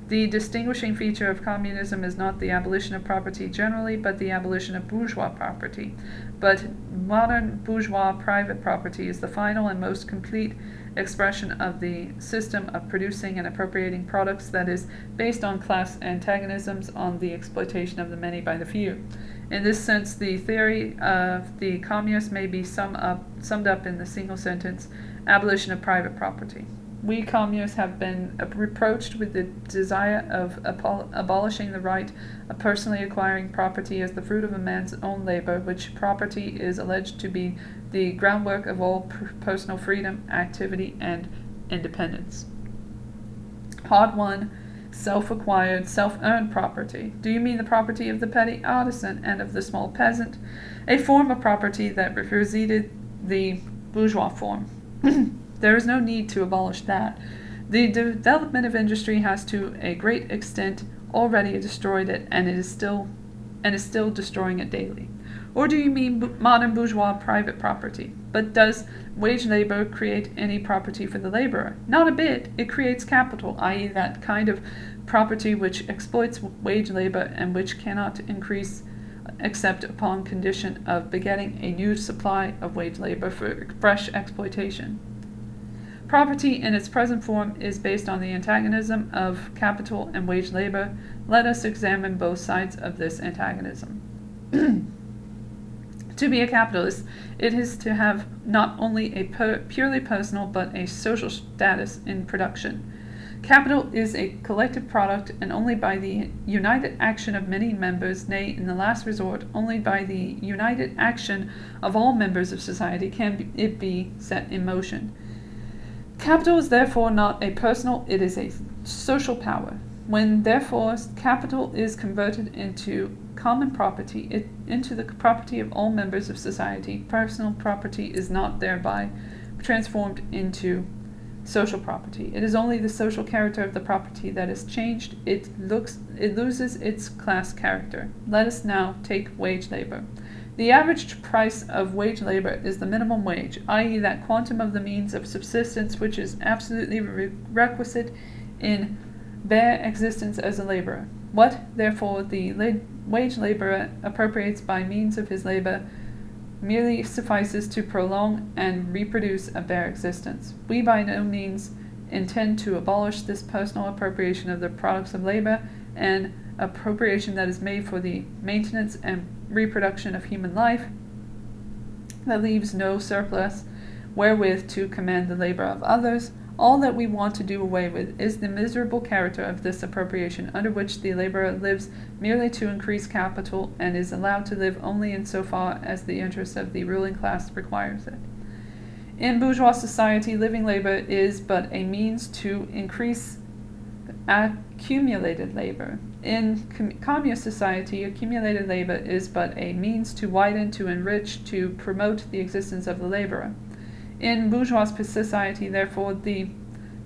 The distinguishing feature of communism is not the abolition of property generally, but the abolition of bourgeois property. But modern bourgeois private property is the final and most complete expression of the system of producing and appropriating products that is based on class antagonisms, on the exploitation of the many by the few. In this sense, the theory of the communist may be sum up, summed up in the single sentence, abolition of private property. We communists have been reproached with the desire of abol- abolishing the right of personally acquiring property as the fruit of a man's own labor, which property is alleged to be the groundwork of all pr- personal freedom, activity, and independence. Part one. Self-acquired, self-earned property. Do you mean the property of the petty artisan and of the small peasant? A form of property that preceded the bourgeois form. There is no need to abolish that. The development of industry has to a great extent already destroyed it, and it is still and is still destroying it daily. Or do you mean b- modern bourgeois private property? But does wage labor create any property for the laborer? Not a bit. It creates capital, that is that kind of property which exploits wage labor and which cannot increase except upon condition of begetting a new supply of wage labor for fresh exploitation. Property in its present form is based on the antagonism of capital and wage labor. Let us examine both sides of this antagonism. To be a capitalist, it is to have not only a per- purely personal but a social status in production. Capital is a collective product, and only by the united action of many members, nay, in the last resort, only by the united action of all members of society can be- it be set in motion. Capital is therefore not a personal, it is a social power. When, therefore, capital is converted into common property, it, into the property of all members of society, personal property is not thereby transformed into social property. It is only the social character of the property that is changed. It looks, it loses its class character. Let us now take wage labor. The average price of wage labor is the minimum wage, that is that quantum of the means of subsistence which is absolutely re- requisite in bare existence as a laborer. What, therefore, the la- wage laborer appropriates by means of his labor merely suffices to prolong and reproduce a bare existence. We by no means intend to abolish this personal appropriation of the products of labor, an appropriation that is made for the maintenance and reproduction of human life, that leaves no surplus wherewith to command the labor of others. All that we want to do away with is the miserable character of this appropriation, under which the laborer lives merely to increase capital and is allowed to live only in so far as the interest of the ruling class requires it. In bourgeois society, living labor is but a means to increase accumulated labor. In com- communist society, accumulated labor is but a means to widen, to enrich, to promote the existence of the laborer. In bourgeois society, therefore, the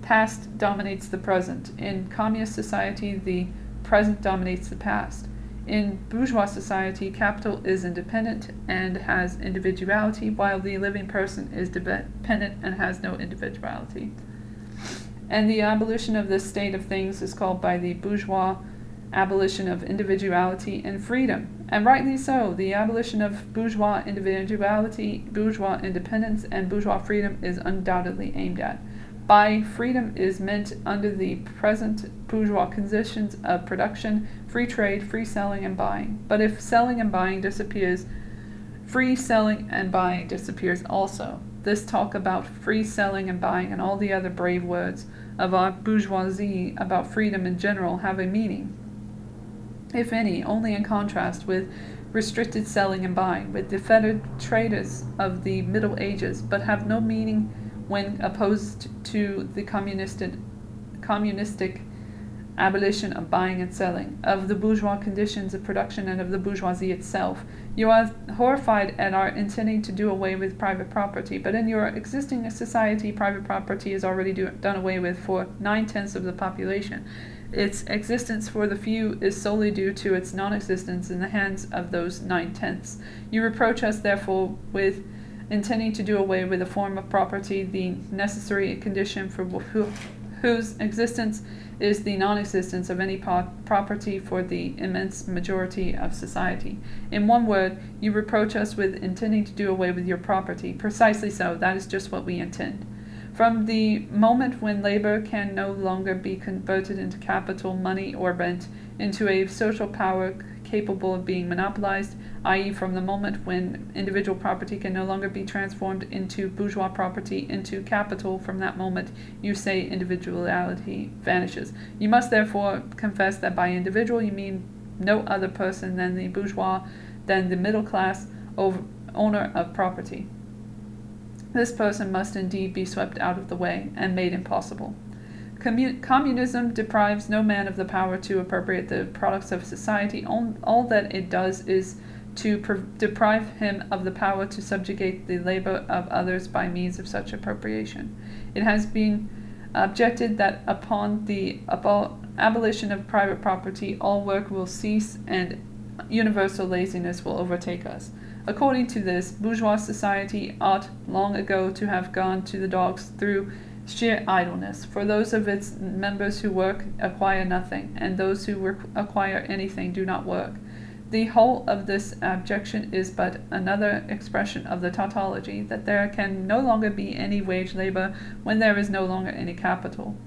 past dominates the present. In communist society, the present dominates the past. In bourgeois society, capital is independent and has individuality, while the living person is dependent and has no individuality. And the abolition of this state of things is called by the bourgeois abolition of individuality and freedom. And rightly so, the abolition of bourgeois individuality, bourgeois independence, and bourgeois freedom is undoubtedly aimed at. By freedom is meant, under the present bourgeois conditions of production, free trade, free selling and buying. But if selling and buying disappears, free selling and buying disappears also. This talk about free selling and buying and all the other brave words of our bourgeoisie about freedom in general have a meaning, if any, only in contrast with restricted selling and buying, with the fettered traders of the Middle Ages, but have no meaning when opposed to the communistic, communistic abolition of buying and selling, of the bourgeois conditions of production and of the bourgeoisie itself. You are horrified at our intending to do away with private property, but in your existing society, private property is already do, done away with for nine-tenths of the population. Its existence for the few is solely due to its non-existence in the hands of those nine-tenths. You reproach us, therefore, with intending to do away with a form of property, the necessary condition for who, whose existence is the non-existence of any po- property for the immense majority of society. In one word, you reproach us with intending to do away with your property. Precisely so, that is just what we intend. From the moment when labor can no longer be converted into capital, money, or rent, into a social power capable of being monopolized, that is from the moment when individual property can no longer be transformed into bourgeois property, into capital, from that moment you say individuality vanishes. You must therefore confess that by individual you mean no other person than the bourgeois, than the middle class owner of property. This person must indeed be swept out of the way and made impossible. Commun- communism deprives no man of the power to appropriate the products of society. All, all that it does is to pre- deprive him of the power to subjugate the labor of others by means of such appropriation. It has been objected that upon the abol- abolition of private property, all work will cease and universal laziness will overtake us. According to this, bourgeois society ought long ago to have gone to the dogs through sheer idleness, for those of its members who work acquire nothing, and those who work acquire anything do not work. The whole of this objection is but another expression of the tautology, that there can no longer be any wage labor when there is no longer any capital.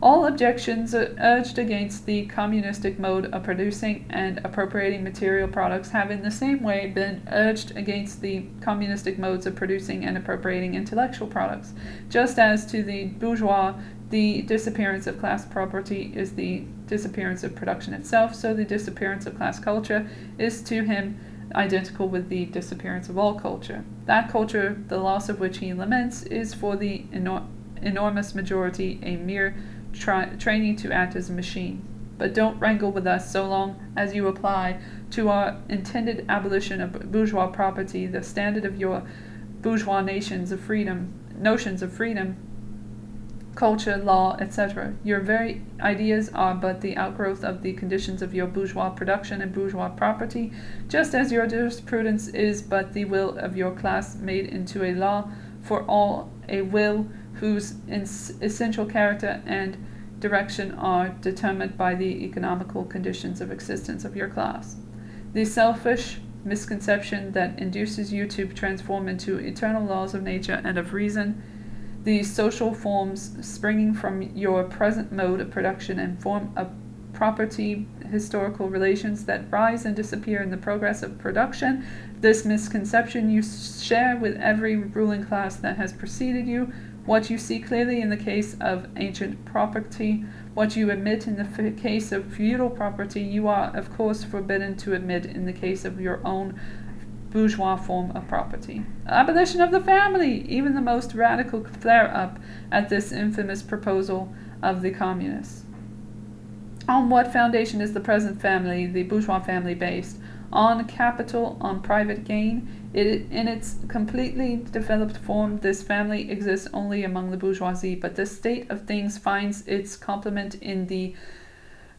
All objections urged against the communistic mode of producing and appropriating material products have in the same way been urged against the communistic modes of producing and appropriating intellectual products, just as to the bourgeois the disappearance of class property is the disappearance of production itself, so the disappearance of class culture is to him identical with the disappearance of all culture. That culture, the loss of which he laments, is for the enor- enormous majority a mere Try, training to act as a machine. But don't wrangle with us so long as you apply to our intended abolition of bourgeois property the standard of your bourgeois nations of freedom, notions of freedom, culture, law, et cetera. Your very ideas are but the outgrowth of the conditions of your bourgeois production and bourgeois property, just as your jurisprudence is but the will of your class made into a law for all, a will whose essential character and direction are determined by the economical conditions of existence of your class. The selfish misconception that induces you to transform into eternal laws of nature and of reason the social forms springing from your present mode of production and form of property, historical relations that rise and disappear in the progress of production, this misconception you share with every ruling class that has preceded you. What you see clearly in the case of ancient property, what you admit in the f- case of feudal property, you are, of course, forbidden to admit in the case of your own bourgeois form of property. Abolition of the family! Even the most radical flare-up at this infamous proposal of the communists. On what foundation is the present family, the bourgeois family, based? On capital, on private gain? It, in its completely developed form, this family exists only among the bourgeoisie, but this state of things finds its complement in the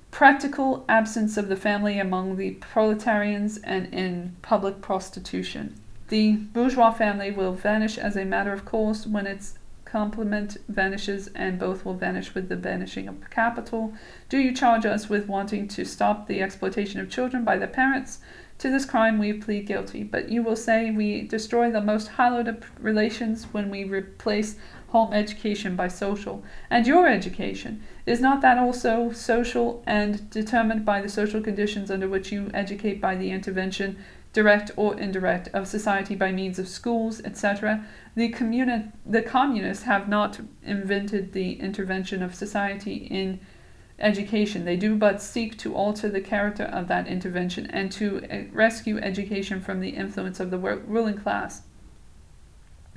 practical absence of the family among the proletarians and in public prostitution. The bourgeois family will vanish as a matter of course when its complement vanishes, and both will vanish with the vanishing of capital. Do you charge us with wanting to stop the exploitation of children by their parents? To this crime we plead guilty, but you will say we destroy the most hallowed relations when we replace home education by social. And your education, is not that also social and determined by the social conditions under which you educate by the intervention, direct or indirect, of society by means of schools, et cetera? The communi- the communists have not invented the intervention of society in education. They do but seek to alter the character of that intervention and to rescue education from the influence of the ruling class.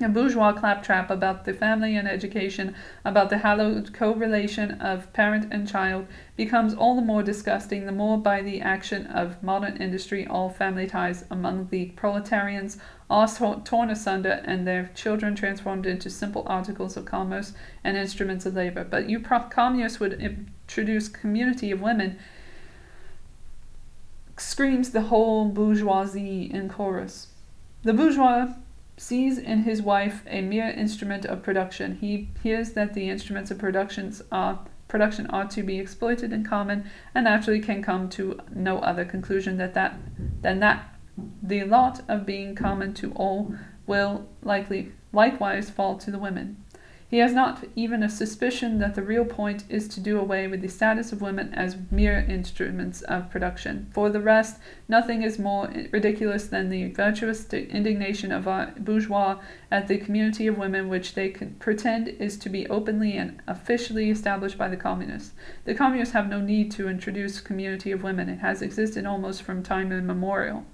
A bourgeois claptrap about the family and education, about the hallowed correlation of parent and child, becomes all the more disgusting the more by the action of modern industry all family ties among the proletarians are torn asunder and their children transformed into simple articles of commerce and instruments of labor. But you pro- communists would introduce community of women, screams the whole bourgeoisie in chorus. The bourgeois sees in his wife a mere instrument of production. He hears that the instruments of productions are, production are to be exploited in common, and naturally can come to no other conclusion that that, than that the lot of being common to all will likely likewise fall to the women. He has not even a suspicion that the real point is to do away with the status of women as mere instruments of production. For the rest, nothing is more ridiculous than the virtuous indignation of our bourgeois at the community of women which they pretend is to be openly and officially established by the communists. The communists have no need to introduce community of women. It has existed almost from time immemorial.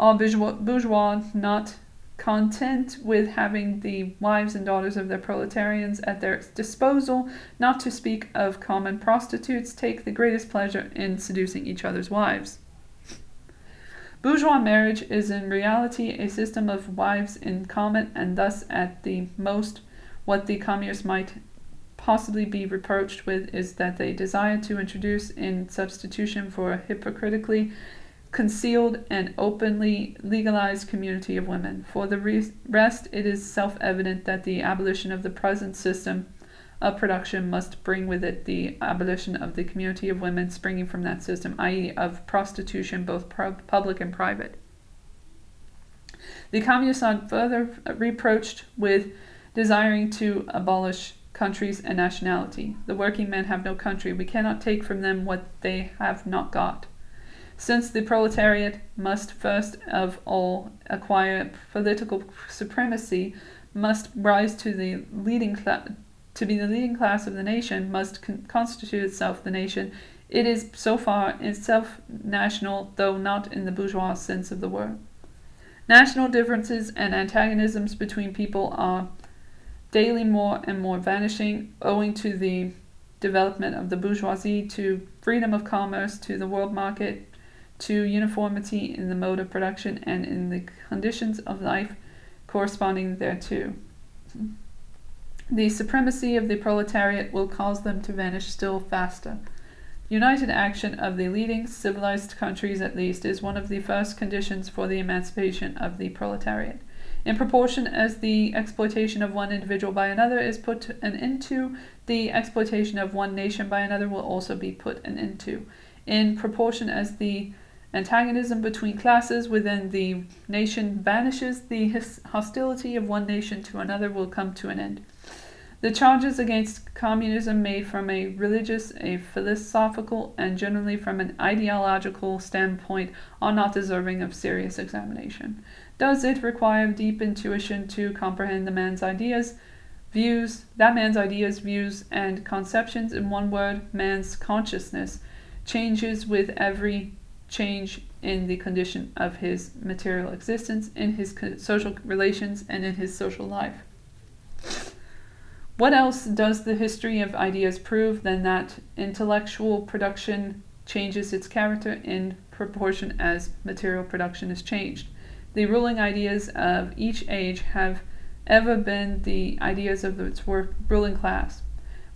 All bourgeois, not content with having the wives and daughters of their proletarians at their disposal, not to speak of common prostitutes, take the greatest pleasure in seducing each other's wives. Bourgeois marriage is in reality a system of wives in common, and thus at the most what the communists might possibly be reproached with is that they desire to introduce in substitution for a hypocritically concealed and openly legalized community of women. For the re- rest, it is self-evident that the abolition of the present system of production must bring with it the abolition of the community of women springing from that system, that is of prostitution, both pro- public and private. The communists are further reproached with desiring to abolish countries and nationality. The working men have no country. We cannot take from them what they have not got. Since the proletariat must first of all acquire political supremacy, must rise to the leading cl- to be the leading class of the nation, must con- constitute itself the nation, it is so far itself national, though not in the bourgeois sense of the word. National differences and antagonisms between people are daily more and more vanishing, owing to the development of the bourgeoisie, to freedom of commerce, to the world market, to uniformity in the mode of production and in the conditions of life corresponding thereto. The supremacy of the proletariat will cause them to vanish still faster. United action of the leading civilized countries, at least, is one of the first conditions for the emancipation of the proletariat. In proportion as the exploitation of one individual by another is put an end to, the exploitation of one nation by another will also be put an end to. In proportion as the antagonism between classes within the nation vanishes, the his- hostility of one nation to another will come to an end. The charges against communism made from a religious, a philosophical, and generally from an ideological standpoint are not deserving of serious examination. Does it require deep intuition to comprehend the man's ideas, views, that man's ideas, views, and conceptions, in one word, man's consciousness, changes with every change in the condition of his material existence, in his social relations, and in his social life. What else does the history of ideas prove than that intellectual production changes its character in proportion as material production is changed? The ruling ideas of each age have ever been the ideas of its ruling class.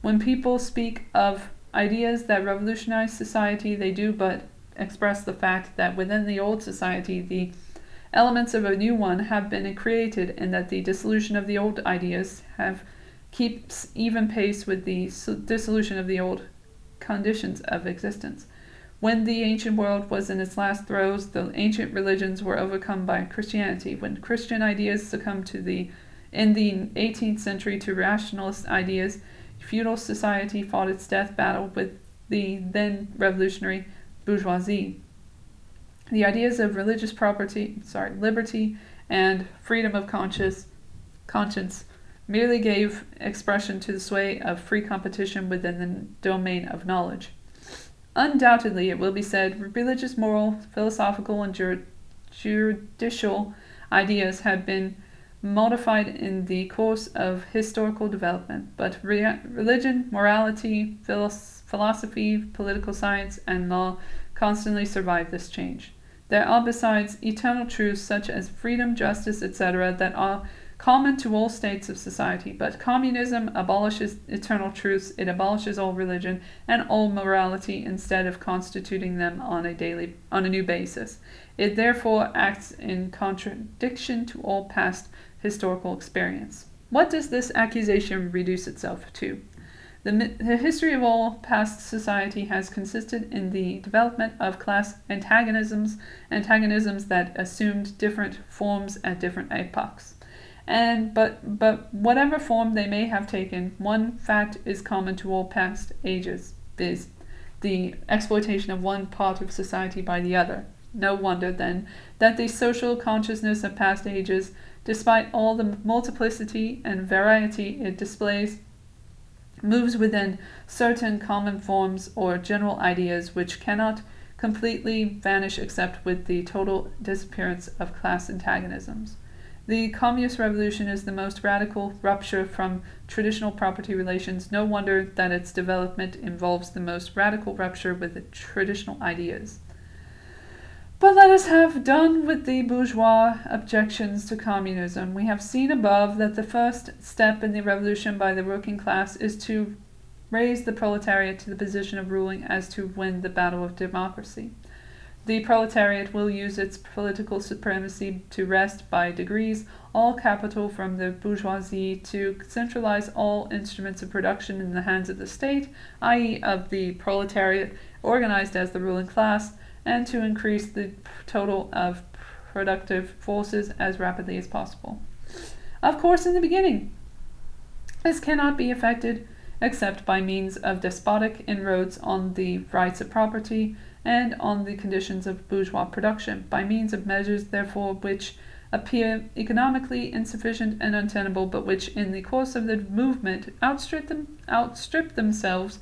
When people speak of ideas that revolutionize society, they do but express the fact that within the old society the elements of a new one have been created, and that the dissolution of the old ideas have keeps even pace with the dissolution of the old conditions of existence. When the ancient world was in its last throes, the ancient religions were overcome by Christianity. When Christian ideas succumbed to the in the eighteenth century to rationalist ideas, feudal society fought its death battle with the then revolutionary bourgeoisie. The ideas of religious property, sorry, liberty, and freedom of conscience, conscience merely gave expression to the sway of free competition within the domain of knowledge. Undoubtedly, it will be said, religious, moral, philosophical, and jur- judicial ideas have been modified in the course of historical development, but re- religion, morality, philosoph- philosophy, political science, and law constantly survive this change. There are besides eternal truths such as freedom, justice, et cetera that are common to all states of society, but communism abolishes eternal truths, it abolishes all religion and all morality instead of constituting them on a daily, on a new basis. It therefore acts in contradiction to all past historical experience. What does this accusation reduce itself to? The, the history of all past society has consisted in the development of class antagonisms, antagonisms that assumed different forms at different epochs. And but but whatever form they may have taken, one fact is common to all past ages, viz. the exploitation of one part of society by the other. No wonder, then, that the social consciousness of past ages, despite all the multiplicity and variety it displays, moves within certain common forms or general ideas which cannot completely vanish except with the total disappearance of class antagonisms. The communist revolution is the most radical rupture from traditional property relations. No wonder that its development involves the most radical rupture with the traditional ideas. But let us have done with the bourgeois objections to communism. We have seen above that the first step in the revolution by the working class is to raise the proletariat to the position of ruling as to win the battle of democracy. The proletariat will use its political supremacy to wrest by degrees all capital from the bourgeoisie, to centralize all instruments of production in the hands of the state, that is of the proletariat organized as the ruling class, and to increase the total of productive forces as rapidly as possible. Of course, in the beginning, this cannot be effected except by means of despotic inroads on the rights of property and on the conditions of bourgeois production, by means of measures, therefore, which appear economically insufficient and untenable, but which, in the course of the movement, outstrip them, outstrip themselves,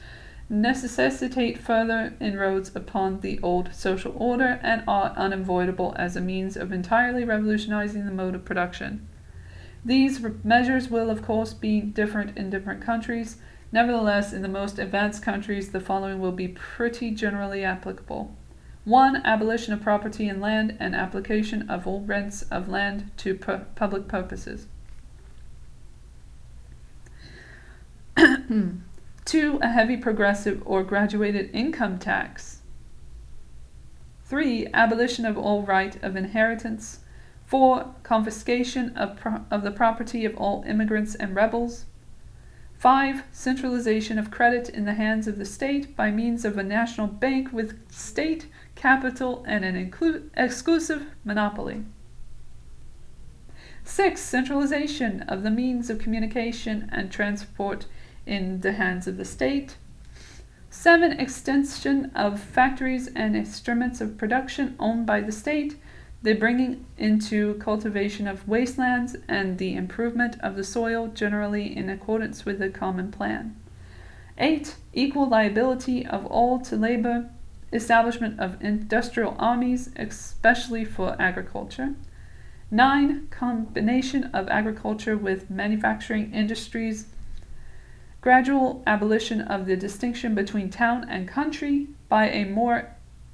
necessitate further inroads upon the old social order, and are unavoidable as a means of entirely revolutionizing the mode of production. These re- measures will, of course, be different in different countries. Nevertheless, in the most advanced countries, the following will be pretty generally applicable. one. Abolition of property in land and application of all rents of land to pu- public purposes. two. A heavy progressive or graduated income tax. three. Abolition of all right of inheritance. four. Confiscation of, pro- of the property of all immigrants and rebels. five. Centralization of credit in the hands of the state by means of a national bank with state capital and an inclu- exclusive monopoly. six. Centralization of the means of communication and transport in the hands of the state. seven. Extension of factories and instruments of production owned by the state, the bringing into cultivation of wastelands, and the improvement of the soil generally in accordance with the common plan. eight. Equal liability of all to labor, establishment of industrial armies, especially for agriculture. nine. Combination of agriculture with manufacturing industries, gradual abolition of the distinction between town and country by a more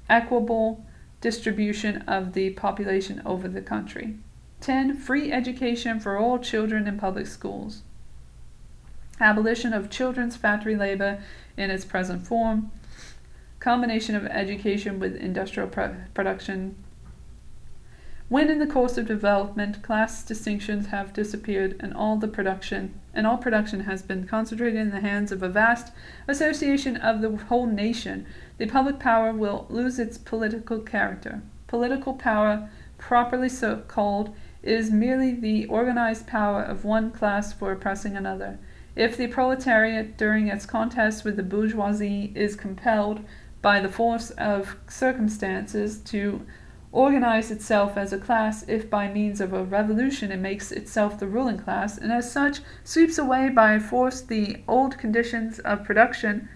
equable distribution of the population over the country. ten. Free education for all children in public schools. Abolition of children's factory labor in its present form. Combination of education with industrial pro- production. When in the course of development, class distinctions have disappeared and all the production and all production has been concentrated in the hands of a vast association of the whole nation, the public power will lose its political character. Political power, properly so called, is merely the organized power of one class for oppressing another. If the proletariat, during its contest with the bourgeoisie, is compelled by the force of circumstances to organize itself as a class, if by means of a revolution it makes itself the ruling class, and as such sweeps away by force the old conditions of production,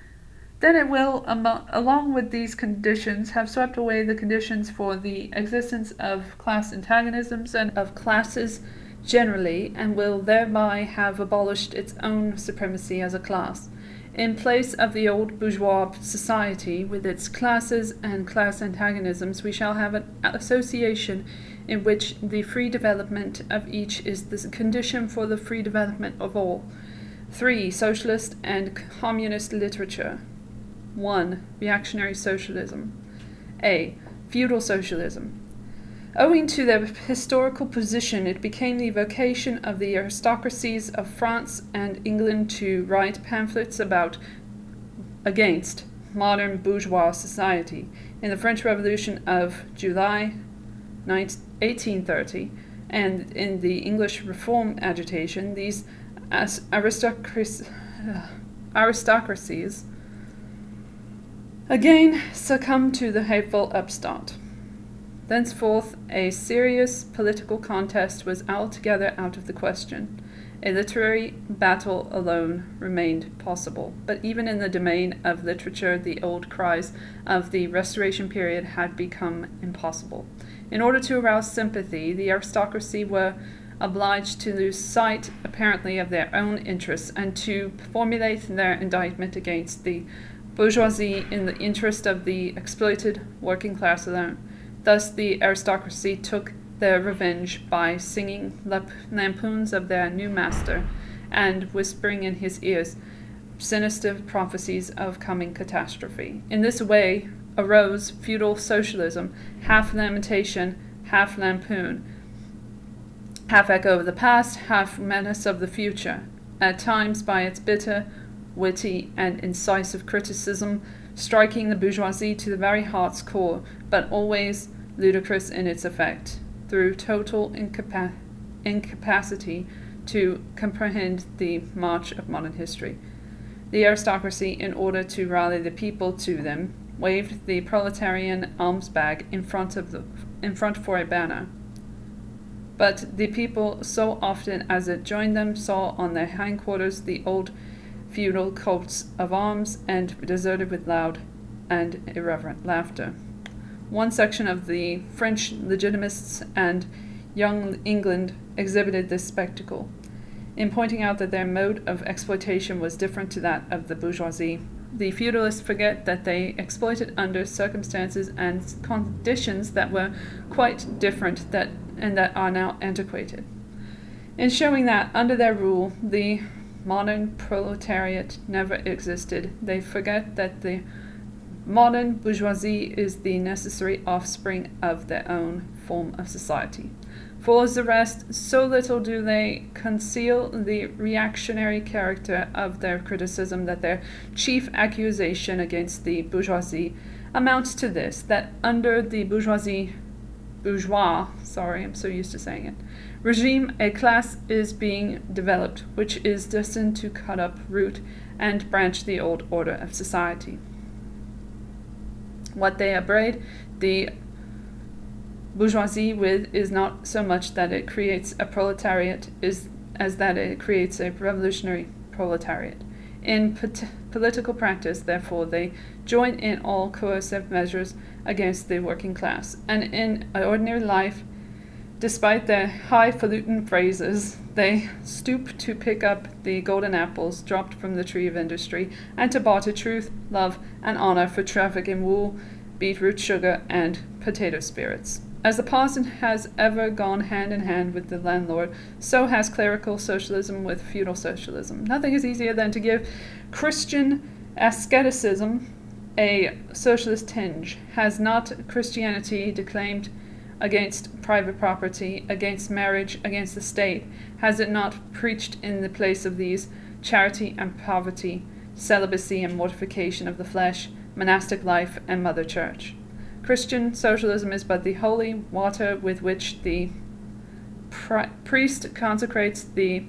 then it will, among, along with these conditions, have swept away the conditions for the existence of class antagonisms and of classes generally, and will thereby have abolished its own supremacy as a class. In place of the old bourgeois society, with its classes and class antagonisms, we shall have an association in which the free development of each is the condition for the free development of all. three. Socialist and communist literature. one. Reactionary socialism. A. Feudal socialism. Owing to their historical position, it became the vocation of the aristocracies of France and England to write pamphlets about against modern bourgeois society. In the French Revolution of July eighteen thirty, And in the English reform agitation, these as aristocracies, uh, aristocracies again succumbed to the hateful upstart. Thenceforth, a serious political contest was altogether out of the question. A literary battle alone remained possible, but even in the domain of literature, the old cries of the Restoration period had become impossible. In order to arouse sympathy, the aristocracy were obliged to lose sight, apparently, of their own interests and to formulate their indictment against the bourgeoisie in the interest of the exploited working class alone. Thus, the aristocracy took their revenge by singing lamp- lampoons of their new master and whispering in his ears sinister prophecies of coming catastrophe. In this way arose feudal socialism, half lamentation, half lampoon, half echo of the past, half menace of the future. At times, by its bitter, witty, and incisive criticism, striking the bourgeoisie to the very heart's core, but always ludicrous in its effect, through total incapac- incapacity to comprehend the march of modern history. The aristocracy, in order to rally the people to them, waved the proletarian alms bag in front of the, in front for a banner. But the people, so often as it joined them, saw on their hindquarters the old feudal coats of arms and deserted with loud and irreverent laughter. One section of the French Legitimists and Young England exhibited this spectacle, in pointing out that their mode of exploitation was different to that of the bourgeoisie. The feudalists forget that they exploited under circumstances and conditions that were quite different that and that are now antiquated. In showing that, under their rule, the modern proletariat never existed, they forget that the modern bourgeoisie is the necessary offspring of their own form of society. For as the rest, so little do they conceal the reactionary character of their criticism that their chief accusation against the bourgeoisie amounts to this, that under the bourgeoisie, bourgeois, sorry, I'm so used to saying it, regime, a class is being developed which is destined to cut up root and branch the old order of society. What they upbraid the bourgeoisie with is not so much that it creates a proletariat is, as that it creates a revolutionary proletariat. In pot- political practice, therefore, they join in all coercive measures against the working class, and in ordinary life, despite their highfalutin phrases, they stoop to pick up the golden apples dropped from the tree of industry and to barter truth, love, and honor for traffic in wool, beetroot sugar, and potato spirits. As the parson has ever gone hand in hand with the landlord, so has clerical socialism with feudal socialism. Nothing is easier than to give Christian asceticism a socialist tinge. Has not Christianity declaimed against private property, against marriage, against the state? Has it not preached in the place of these charity and poverty, celibacy and mortification of the flesh, monastic life, and Mother Church? Christian socialism is but the holy water with which the pri- priest consecrates the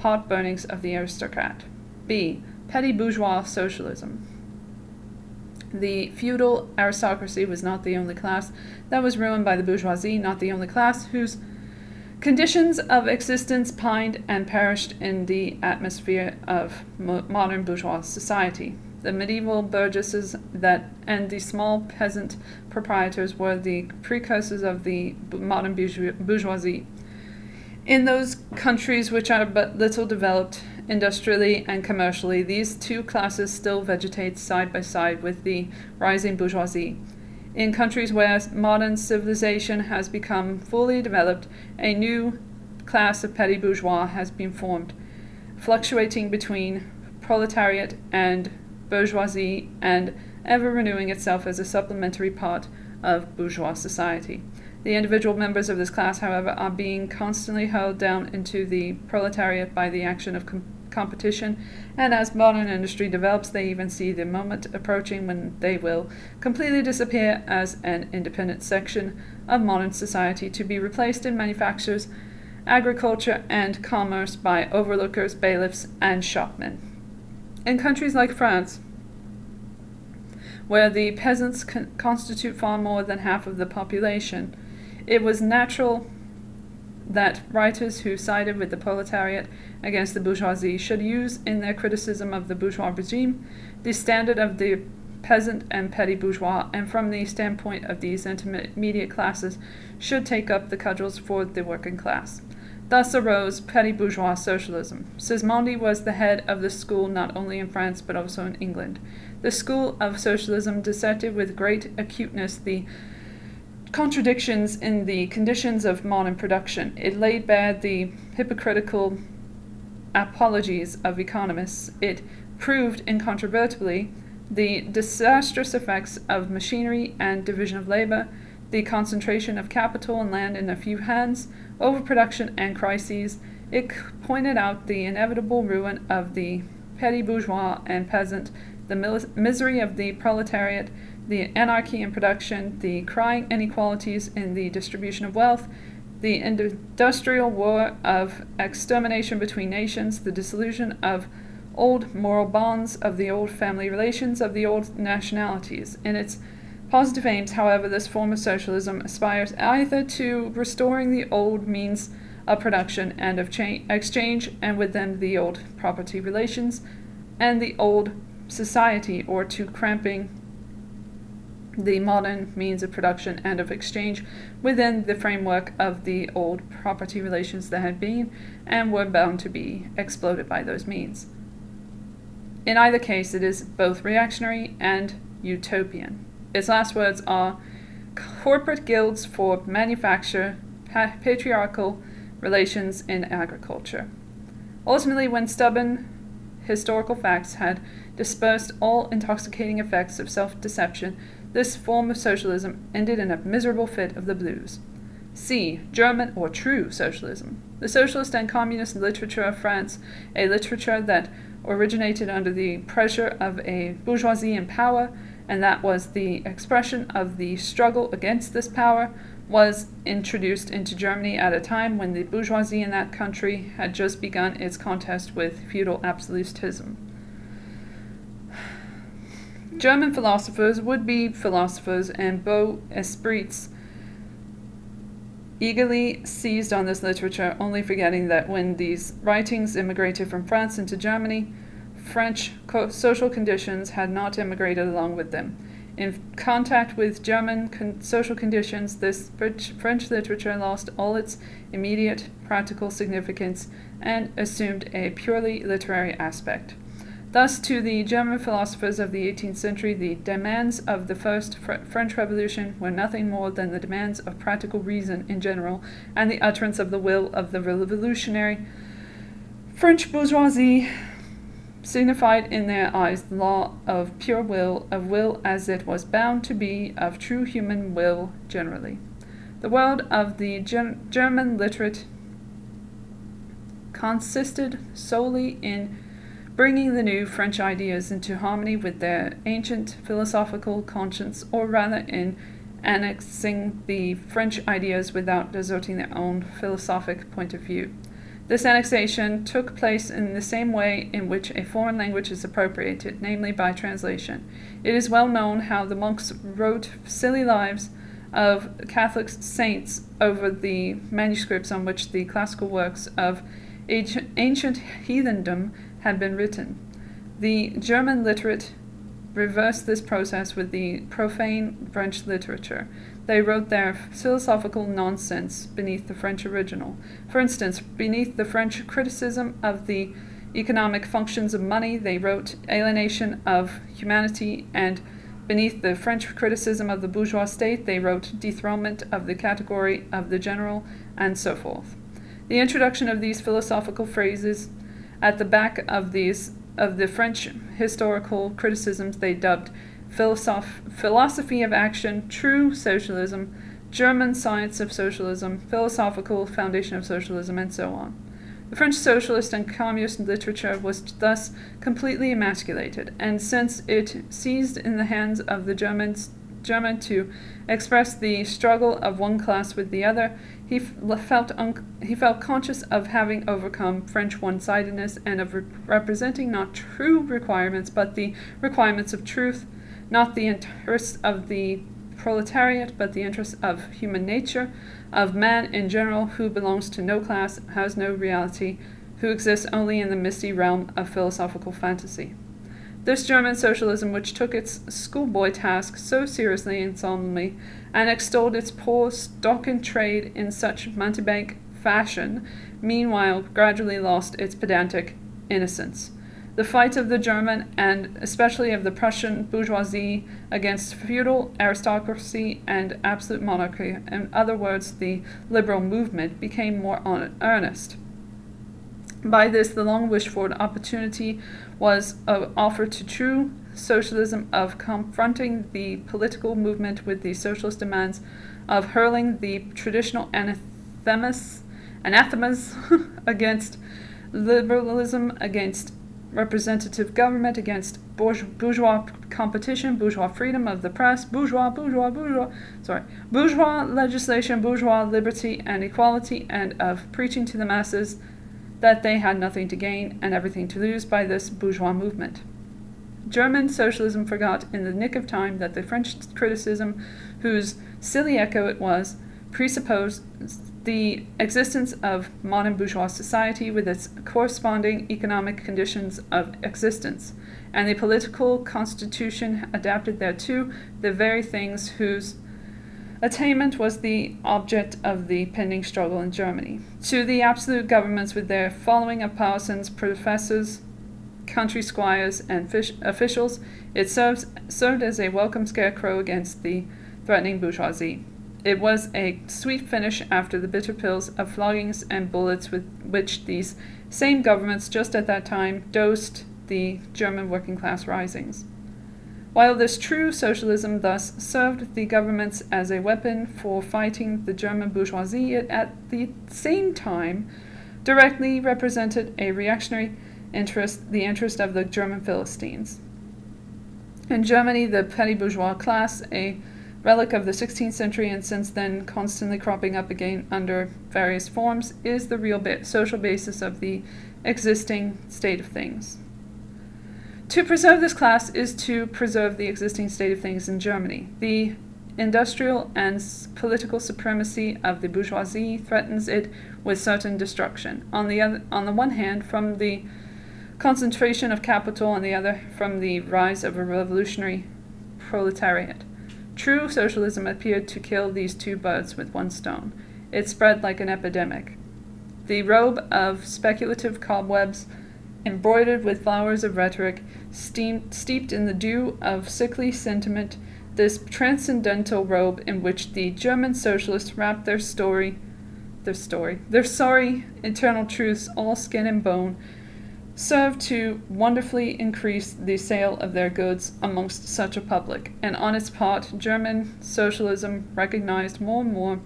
hot burnings of the aristocrat. B. Petty bourgeois socialism. The feudal aristocracy was not the only class that was ruined by the bourgeoisie, not the only class whose conditions of existence pined and perished in the atmosphere of mo- modern bourgeois society. The medieval burgesses that and the small peasant proprietors were the precursors of the b- modern bourgeoisie. In those countries which are but little developed industrially and commercially, these two classes still vegetate side by side with the rising bourgeoisie. In countries where modern civilization has become fully developed, a new class of petty bourgeois has been formed, fluctuating between proletariat and bourgeoisie and ever renewing itself as a supplementary part of bourgeois society. The individual members of this class, however, are being constantly hurled down into the proletariat by the action of com- competition, and as modern industry develops, they even see the moment approaching when they will completely disappear as an independent section of modern society, to be replaced in manufactures, agriculture, and commerce by overlookers, bailiffs, and shopmen. In countries like France, where the peasants con- constitute far more than half of the population, it was natural that writers who sided with the proletariat against the bourgeoisie should use in their criticism of the bourgeois regime the standard of the peasant and petty bourgeois, and from the standpoint of these intermediate classes should take up the cudgels for the working class. Thus arose petty bourgeois socialism. Sismondi was the head of the school not only in France but also in England. The school of socialism dissected with great acuteness the contradictions in the conditions of modern production. It laid bare the hypocritical apologies of economists. It proved incontrovertibly the disastrous effects of machinery and division of labor, the concentration of capital and land in a few hands, overproduction and crises. It pointed out the inevitable ruin of the petty bourgeois and peasant, the mil- misery of the proletariat, the anarchy in production, the crying inequalities in the distribution of wealth, the industrial war of extermination between nations, the dissolution of old moral bonds, of the old family relations, of the old nationalities. In its positive aims, however, this form of socialism aspires either to restoring the old means of production and of cha- exchange, and with them the old property relations and the old society, or to cramping the modern means of production and of exchange within the framework of the old property relations that had been and were bound to be exploded by those means. In either case, it is both reactionary and utopian. Its last words are corporate guilds for manufacture, pa- patriarchal relations in agriculture. Ultimately, when stubborn historical facts had dispersed all intoxicating effects of self-deception, this form of socialism ended in a miserable fit of the blues. C. German or true socialism. The socialist and communist literature of France, a literature that originated under the pressure of a bourgeoisie in power, and that was the expression of the struggle against this power, was introduced into Germany at a time when the bourgeoisie in that country had just begun its contest with feudal absolutism. German philosophers, would-be philosophers, and beaux esprits eagerly seized on this literature, only forgetting that when these writings immigrated from France into Germany, French co- social conditions had not immigrated along with them. In contact with German con- social conditions, this French literature lost all its immediate practical significance and assumed a purely literary aspect. Thus, to the German philosophers of the eighteenth century, the demands of the First Fr- French Revolution were nothing more than the demands of practical reason in general, and the utterance of the will of the revolutionary French bourgeoisie signified in their eyes the law of pure will, of will as it was bound to be, of true human will generally. The world of the Gen- German literate consisted solely in bringing the new French ideas into harmony with their ancient philosophical conscience, or rather in annexing the French ideas without deserting their own philosophic point of view. This annexation took place in the same way in which a foreign language is appropriated, namely by translation. It is well known how the monks wrote silly lives of Catholic saints over the manuscripts on which the classical works of ancient heathendom had been written. The German literate reversed this process with the profane French literature. They wrote their philosophical nonsense beneath the French original. For instance, beneath the French criticism of the economic functions of money, they wrote alienation of humanity, and beneath the French criticism of the bourgeois state, they wrote dethronement of the category of the general, and so forth. The introduction of these philosophical phrases at the back of these of the French historical criticisms they dubbed philosoph- philosophy of action, true socialism, German science of socialism, philosophical foundation of socialism, and so on. The French socialist and communist literature was thus completely emasculated, and since it seized in the hands of the Germans German to express the struggle of one class with the other, he f- felt un- he felt conscious of having overcome French one-sidedness and of re- representing not true requirements but the requirements of truth, not the interests of the proletariat but the interests of human nature, of man in general, who belongs to no class, has no reality, who exists only in the misty realm of philosophical fantasy. This German socialism, which took its schoolboy task so seriously and solemnly, and extolled its poor stock in trade in such mountebank fashion, meanwhile gradually lost its pedantic innocence. The fight of the German, and especially of the Prussian bourgeoisie, against feudal aristocracy and absolute monarchy, in other words, the liberal movement, became more earnest. By this, the long-wished-for opportunity was offered to true socialism of confronting the political movement with the socialist demands, of hurling the traditional anathemas, anathemas against liberalism, against representative government, against bourgeois competition, bourgeois freedom of the press, bourgeois, bourgeois, bourgeois, sorry, bourgeois legislation, bourgeois liberty and equality, and of preaching to the masses that they had nothing to gain and everything to lose by this bourgeois movement. German socialism forgot in the nick of time that the French criticism, whose silly echo it was, presupposed the existence of modern bourgeois society with its corresponding economic conditions of existence, and the political constitution adapted thereto, the very things whose attainment was the object of the pending struggle in Germany. To the absolute governments, with their following of parsons, professors, country squires, and fish- officials, it serves, served as a welcome scarecrow against the threatening bourgeoisie. It was a sweet finish after the bitter pills of floggings and bullets with which these same governments just at that time dosed the German working class risings. While this true socialism thus served the governments as a weapon for fighting the German bourgeoisie, it at the same time directly represented a reactionary interest, the interest of the German Philistines. In Germany, the petty bourgeois class, a relic of the sixteenth century and since then constantly cropping up again under various forms, is the real ba- social basis of the existing state of things. To preserve this class is to preserve the existing state of things in Germany. The industrial and political supremacy of the bourgeoisie threatens it with certain destruction. On the other, on the one hand, from the concentration of capital, on the other, from the rise of a revolutionary proletariat. True socialism appeared to kill these two birds with one stone. It spread like an epidemic. The robe of speculative cobwebs, embroidered with flowers of rhetoric, steamed, steeped in the dew of sickly sentiment, this transcendental robe in which the German socialists wrapped their story, their story, their sorry eternal truths, all skin and bone, served to wonderfully increase the sale of their goods amongst such a public, and on its part, German socialism recognized more and more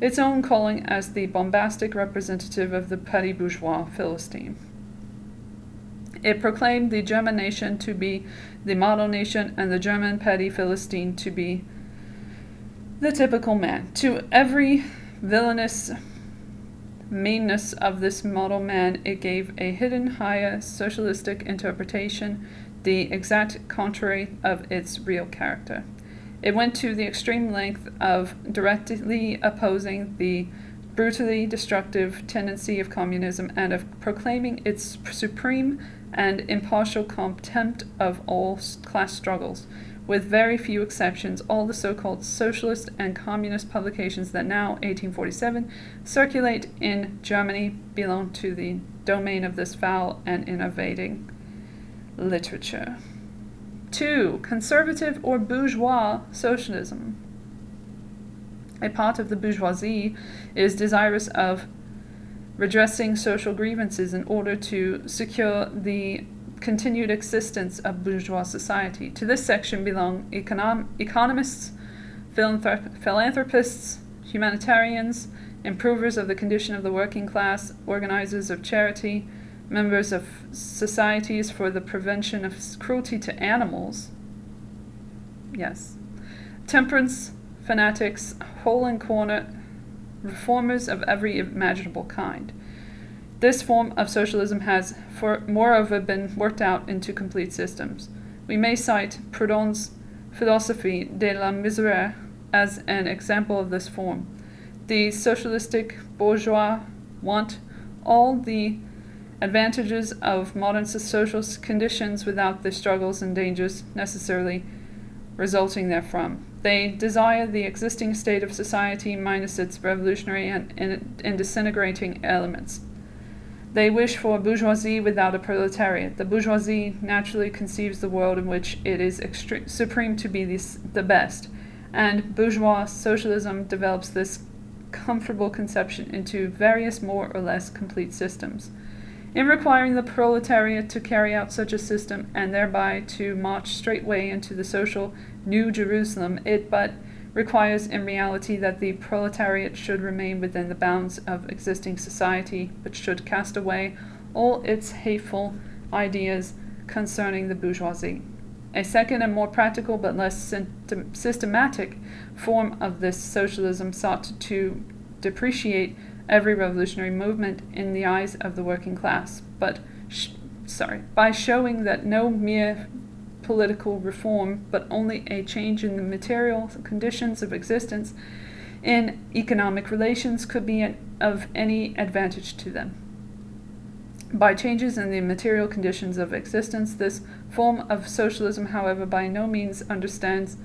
its own calling as the bombastic representative of the petty bourgeois Philistine. It proclaimed the German nation to be the model nation and the German petty Philistine to be the typical man. To every villainous meanness of this model man, it gave a hidden, higher, socialistic interpretation, the exact contrary of its real character. It went to the extreme length of directly opposing the brutally destructive tendency of communism and of proclaiming its supreme and impartial contempt of all class struggles. With very few exceptions, all the so-called socialist and communist publications that now, eighteen forty-seven, circulate in Germany belong to the domain of this foul and innovating literature. Two, conservative or bourgeois socialism. A part of the bourgeoisie is desirous of redressing social grievances in order to secure the continued existence of bourgeois society. To this section belong econom- economists, philanthrop- philanthropists, humanitarians, improvers of the condition of the working class, organizers of charity, members of societies for the prevention of cruelty to animals. Yes. Temperance, fanatics, hole and corner, reformers of every imaginable kind. This form of socialism has, for, moreover, been worked out into complete systems. We may cite Proudhon's philosophy de la misère as an example of this form. The socialistic bourgeois want all the advantages of modern social conditions without the struggles and dangers necessarily resulting therefrom. They desire the existing state of society minus its revolutionary and, and, and disintegrating elements. They wish for a bourgeoisie without a proletariat. The bourgeoisie naturally conceives the world in which it is extre- supreme to be the, the best, and bourgeois socialism develops this comfortable conception into various more or less complete systems. In requiring the proletariat to carry out such a system and thereby to march straightway into the social New Jerusalem, it but requires in reality that the proletariat should remain within the bounds of existing society, but should cast away all its hateful ideas concerning the bourgeoisie. A second and more practical but less systematic form of this socialism sought to depreciate every revolutionary movement in the eyes of the working class, but sh- sorry, by showing that no mere political reform, but only a change in the material conditions of existence in economic relations could be an, of any advantage to them. By changes in the material conditions of existence, this form of socialism, however, by no means understands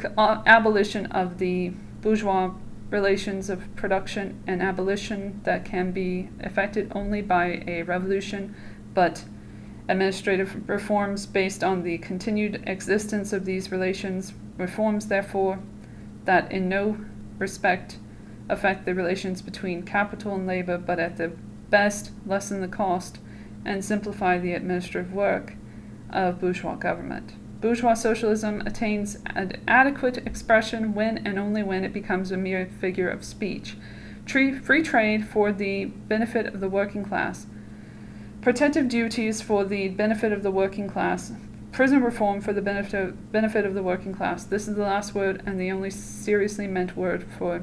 c- abolition of the bourgeois relations of production, and abolition that can be effected only by a revolution, but administrative reforms based on the continued existence of these relations, reforms, therefore, that in no respect affect the relations between capital and labor, but at the best lessen the cost and simplify the administrative work of bourgeois government. Bourgeois socialism attains an adequate expression when and only when it becomes a mere figure of speech. Free trade for the benefit of the working class, protective duties for the benefit of the working class, prison reform for the benefit benefit of the working class. This is the last word and the only seriously meant word for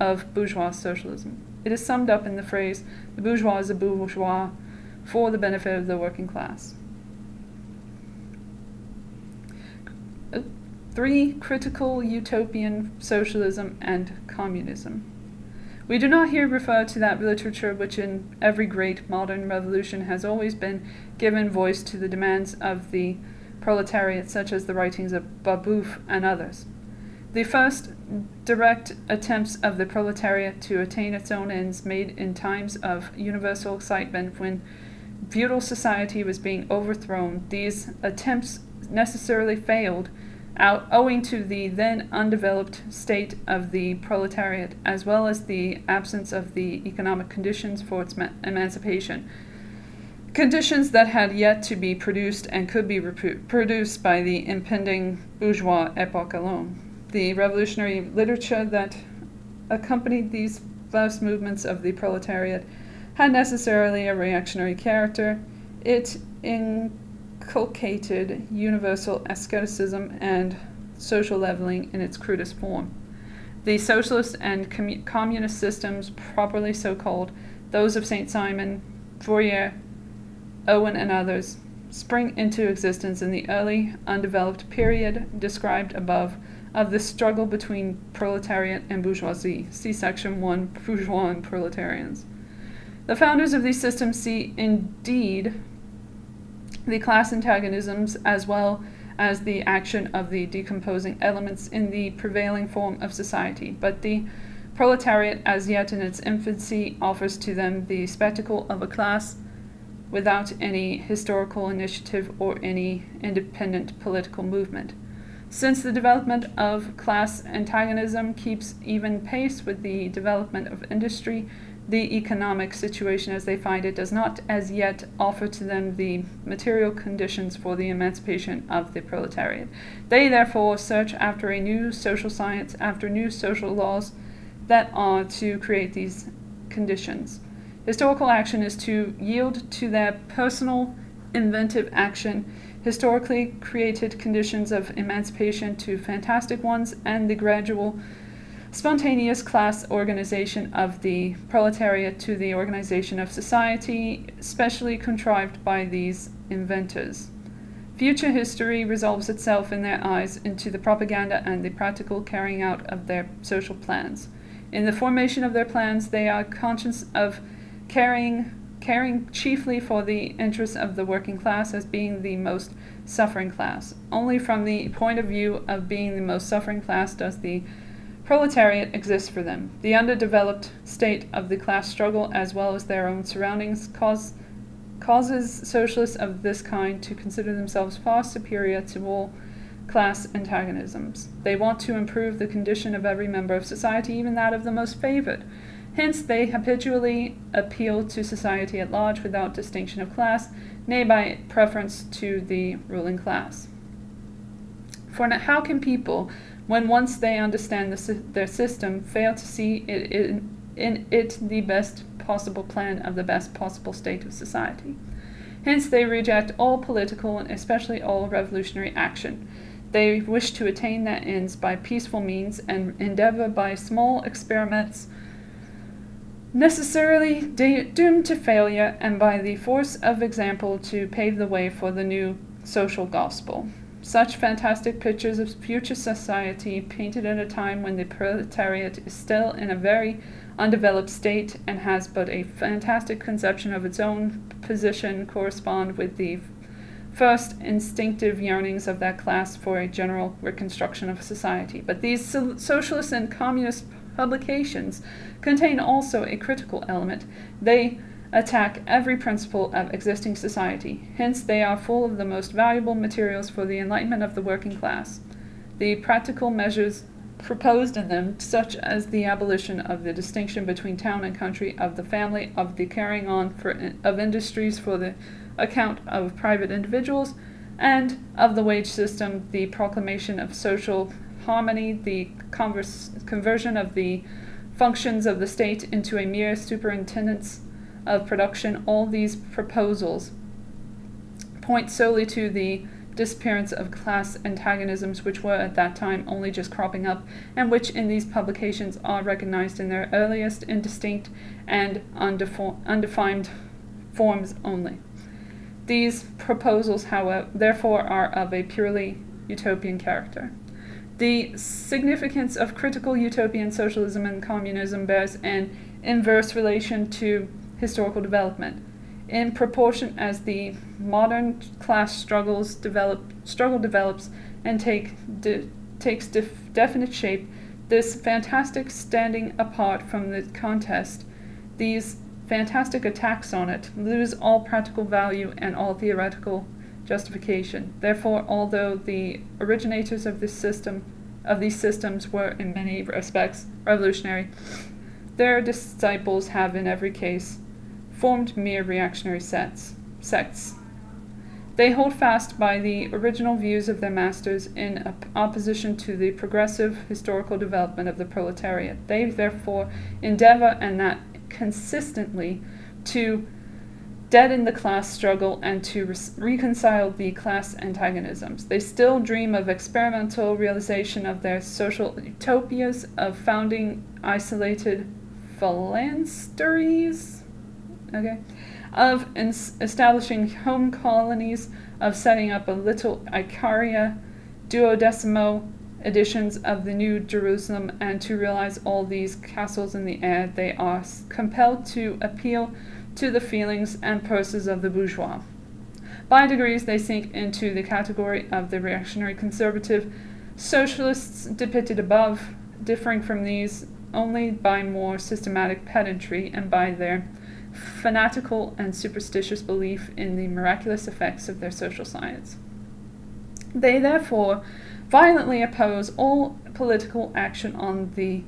of bourgeois socialism. It is summed up in the phrase, the bourgeois is a bourgeois for the benefit of the working class. Three, critical utopian socialism and communism. We do not here refer to that literature which in every great modern revolution has always been given voice to the demands of the proletariat, such as the writings of Babeuf and others. The first direct attempts of the proletariat to attain its own ends made in times of universal excitement when feudal society was being overthrown, these attempts necessarily failed Out, owing to the then undeveloped state of the proletariat, as well as the absence of the economic conditions for its ma- emancipation, conditions that had yet to be produced and could be rep- produced by the impending bourgeois epoch alone. The revolutionary literature that accompanied these first movements of the proletariat had necessarily a reactionary character. It in inculcated universal asceticism and social leveling in its crudest form. The socialist and commun- communist systems, properly so called, those of Saint Simon, Fourier, Owen, and others, spring into existence in the early, undeveloped period described above of the struggle between proletariat and bourgeoisie. See section one, bourgeois and proletarians. The founders of these systems see, indeed, the class antagonisms as well as the action of the decomposing elements in the prevailing form of society, but the proletariat as yet in its infancy offers to them the spectacle of a class without any historical initiative or any independent political movement. Since the development of class antagonism keeps even pace with the development of industry, the economic situation as they find it does not as yet offer to them the material conditions for the emancipation of the proletariat. They therefore search after a new social science, after new social laws that are to create these conditions. Historical action is to yield to their personal inventive action, historically created conditions of emancipation to fantastic ones, and the gradual spontaneous class organization of the proletariat to the organization of society, specially contrived by these inventors. Future history resolves itself in their eyes into the propaganda and the practical carrying out of their social plans. In the formation of their plans, they are conscious of caring caring chiefly for the interests of the working class as being the most suffering class. Only from the point of view of being the most suffering class does the proletariat exists for them. The underdeveloped state of the class struggle, as well as their own surroundings, cause, causes socialists of this kind to consider themselves far superior to all class antagonisms. They want to improve the condition of every member of society, even that of the most favored. Hence, they habitually appeal to society at large without distinction of class, nay, by preference to the ruling class. For how can people, when once they understand the, their system, fail to see it, in, in it the best possible plan of the best possible state of society? Hence they reject all political and especially all revolutionary action. They wish to attain their ends by peaceful means and endeavor by small experiments necessarily de- doomed to failure, and by the force of example to pave the way for the new social gospel. Such fantastic pictures of future society, painted at a time when the proletariat is still in a very undeveloped state and has but a fantastic conception of its own position, correspond with the first instinctive yearnings of that class for a general reconstruction of society. But these so- socialist and communist publications contain also a critical element. They attack every principle of existing society. Hence, they are full of the most valuable materials for the enlightenment of the working class. The practical measures proposed in them, such as the abolition of the distinction between town and country, of the family, of the carrying on for in, of industries for the account of private individuals, and of the wage system, the proclamation of social harmony, the converse, conversion of the functions of the state into a mere superintendence of production, all these proposals point solely to the disappearance of class antagonisms, which were at that time only just cropping up, and which in these publications are recognized in their earliest indistinct and undefi- undefined forms only. These proposals, however, therefore are of a purely utopian character. The significance of critical utopian socialism and communism bears an inverse relation to historical development. In proportion as the modern class struggles develop, struggle develops and take, de, takes def, definite shape, this fantastic standing apart from the contest, these fantastic attacks on it, lose all practical value and all theoretical justification. Therefore, although the originators of this system, of these systems were in many respects revolutionary, their disciples have in every case formed mere reactionary sets, sects. They hold fast by the original views of their masters in op- opposition to the progressive historical development of the proletariat. They therefore endeavor, and that consistently, to deaden the class struggle and to re- reconcile the class antagonisms. They still dream of experimental realization of their social utopias, of founding isolated phalansteries, Okay, of ins- establishing home colonies, of setting up a little Icaria, duodecimo editions of the New Jerusalem, and to realize all these castles in the air, they are s- compelled to appeal to the feelings and purses of the bourgeois. By degrees, they sink into the category of the reactionary conservative socialists depicted above, differing from these only by more systematic pedantry and by their fanatical and superstitious belief in the miraculous effects of their social science. They therefore violently oppose all political action on the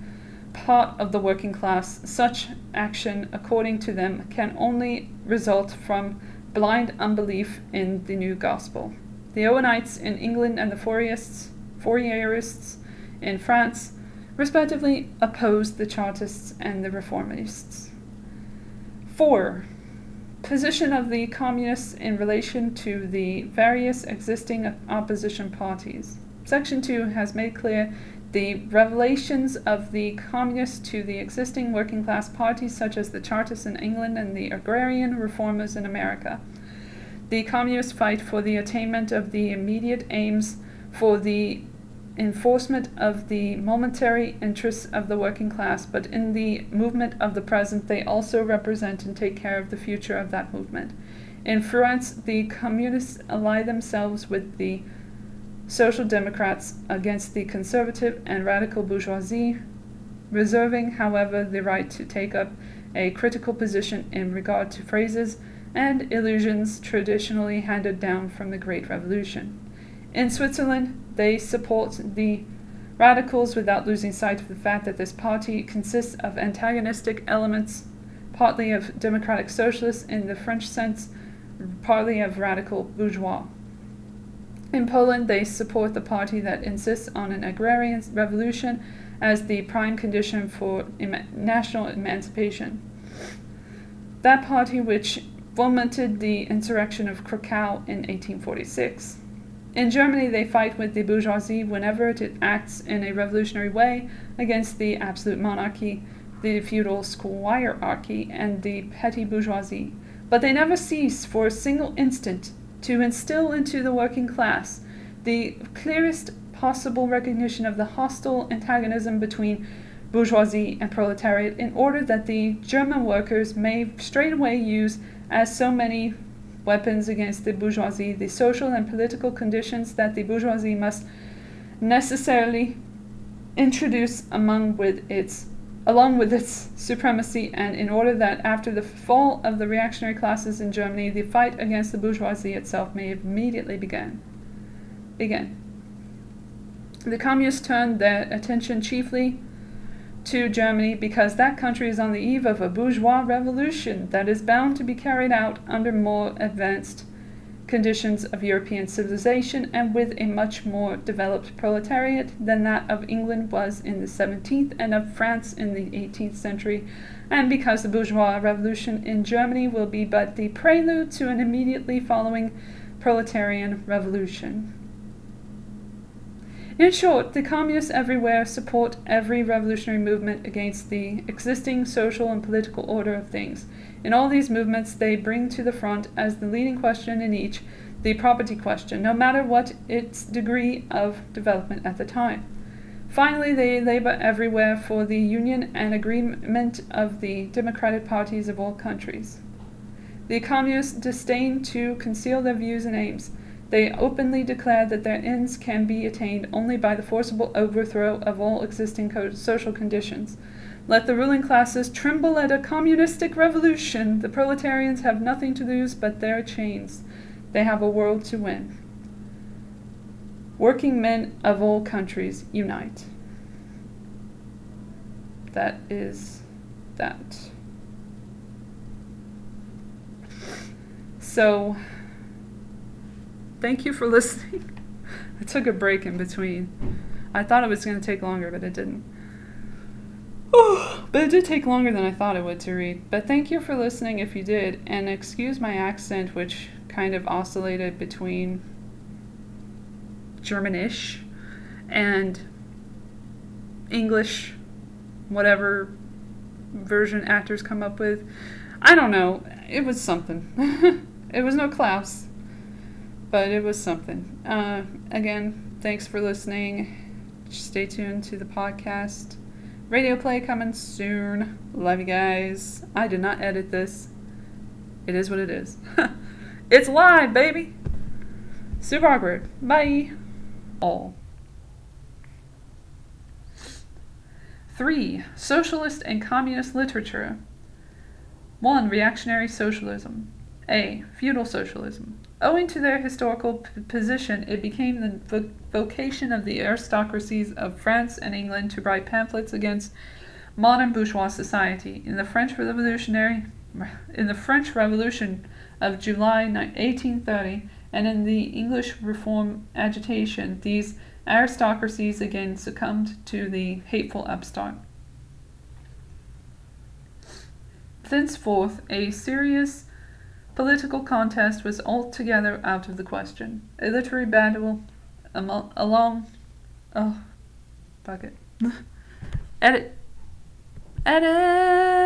part of the working class. Such action, according to them, can only result from blind unbelief in the new gospel. The Owenites in England and the Fourierists, Fourierists in France respectively, opposed the Chartists and the Reformists. Four, position of the Communists in relation to the various existing opposition parties. Section two has made clear the revelations of the Communists to the existing working class parties such as the Chartists in England and the Agrarian Reformers in America. The Communists fight for the attainment of the immediate aims, for the enforcement of the momentary interests of the working class, but in the movement of the present they also represent and take care of the future of that movement. In France, the Communists ally themselves with the Social Democrats against the conservative and radical bourgeoisie, reserving, however, the right to take up a critical position in regard to phrases and illusions traditionally handed down from the Great Revolution. In Switzerland, they support the radicals without losing sight of the fact that this party consists of antagonistic elements, partly of democratic socialists in the French sense, partly of radical bourgeois. In Poland, they support the party that insists on an agrarian revolution as the prime condition for em- national emancipation. That party which fomented the insurrection of Krakow in eighteen forty-six. In Germany, they fight with the bourgeoisie whenever it acts in a revolutionary way against the absolute monarchy, the feudal squirearchy, and the petty bourgeoisie. But they never cease for a single instant to instill into the working class the clearest possible recognition of the hostile antagonism between bourgeoisie and proletariat, in order that the German workers may straightway use as so many weapons against the bourgeoisie the social and political conditions that the bourgeoisie must necessarily introduce among with its along with its supremacy, and in order that after the fall of the reactionary classes in Germany, the fight against the bourgeoisie itself may immediately begin. Begin. The Communists turned their attention chiefly to Germany because that country is on the eve of a bourgeois revolution that is bound to be carried out under more advanced conditions of European civilization and with a much more developed proletariat than that of England was in the seventeenth and of France in the eighteenth century, and because the bourgeois revolution in Germany will be but the prelude to an immediately following proletarian revolution. In short, the Communists everywhere support every revolutionary movement against the existing social and political order of things. In all these movements, they bring to the front, as the leading question in each, the property question, no matter what its degree of development at the time. Finally, they labor everywhere for the union and agreement of the democratic parties of all countries. The Communists disdain to conceal their views and aims. They openly declare that their ends can be attained only by the forcible overthrow of all existing co- social conditions. Let the ruling classes tremble at a communistic revolution. The proletarians have nothing to lose but their chains. They have a world to win. Working men of all countries, unite. That is that. So, thank you for listening. I took a break in between. I thought it was going to take longer, but it didn't. Oh, but it did take longer than I thought it would to read. But thank you for listening if you did, and excuse my accent, which kind of oscillated between Germanish and English, whatever version actors come up with. I don't know. It was something. It was no Klaus. But it was something. Uh, again, thanks for listening. Stay tuned to the podcast. Radio play coming soon. Love you guys. I did not edit this. It is what it is. It's live, baby. Super awkward. Bye. All. Three. Socialist and Communist literature. One. Reactionary socialism. A. Feudal socialism. Owing to their historical p- position, it became the vo- vocation of the aristocracies of France and England to write pamphlets against modern bourgeois society. In the French Revolutionary, in the French Revolution of July ni- eighteen thirty, and in the English Reform agitation, these Aristocracies again succumbed to the hateful upstart. Thenceforth, a serious political contest was altogether out of the question. A literary battle among, along... Oh, fuck it. Edit. Edit!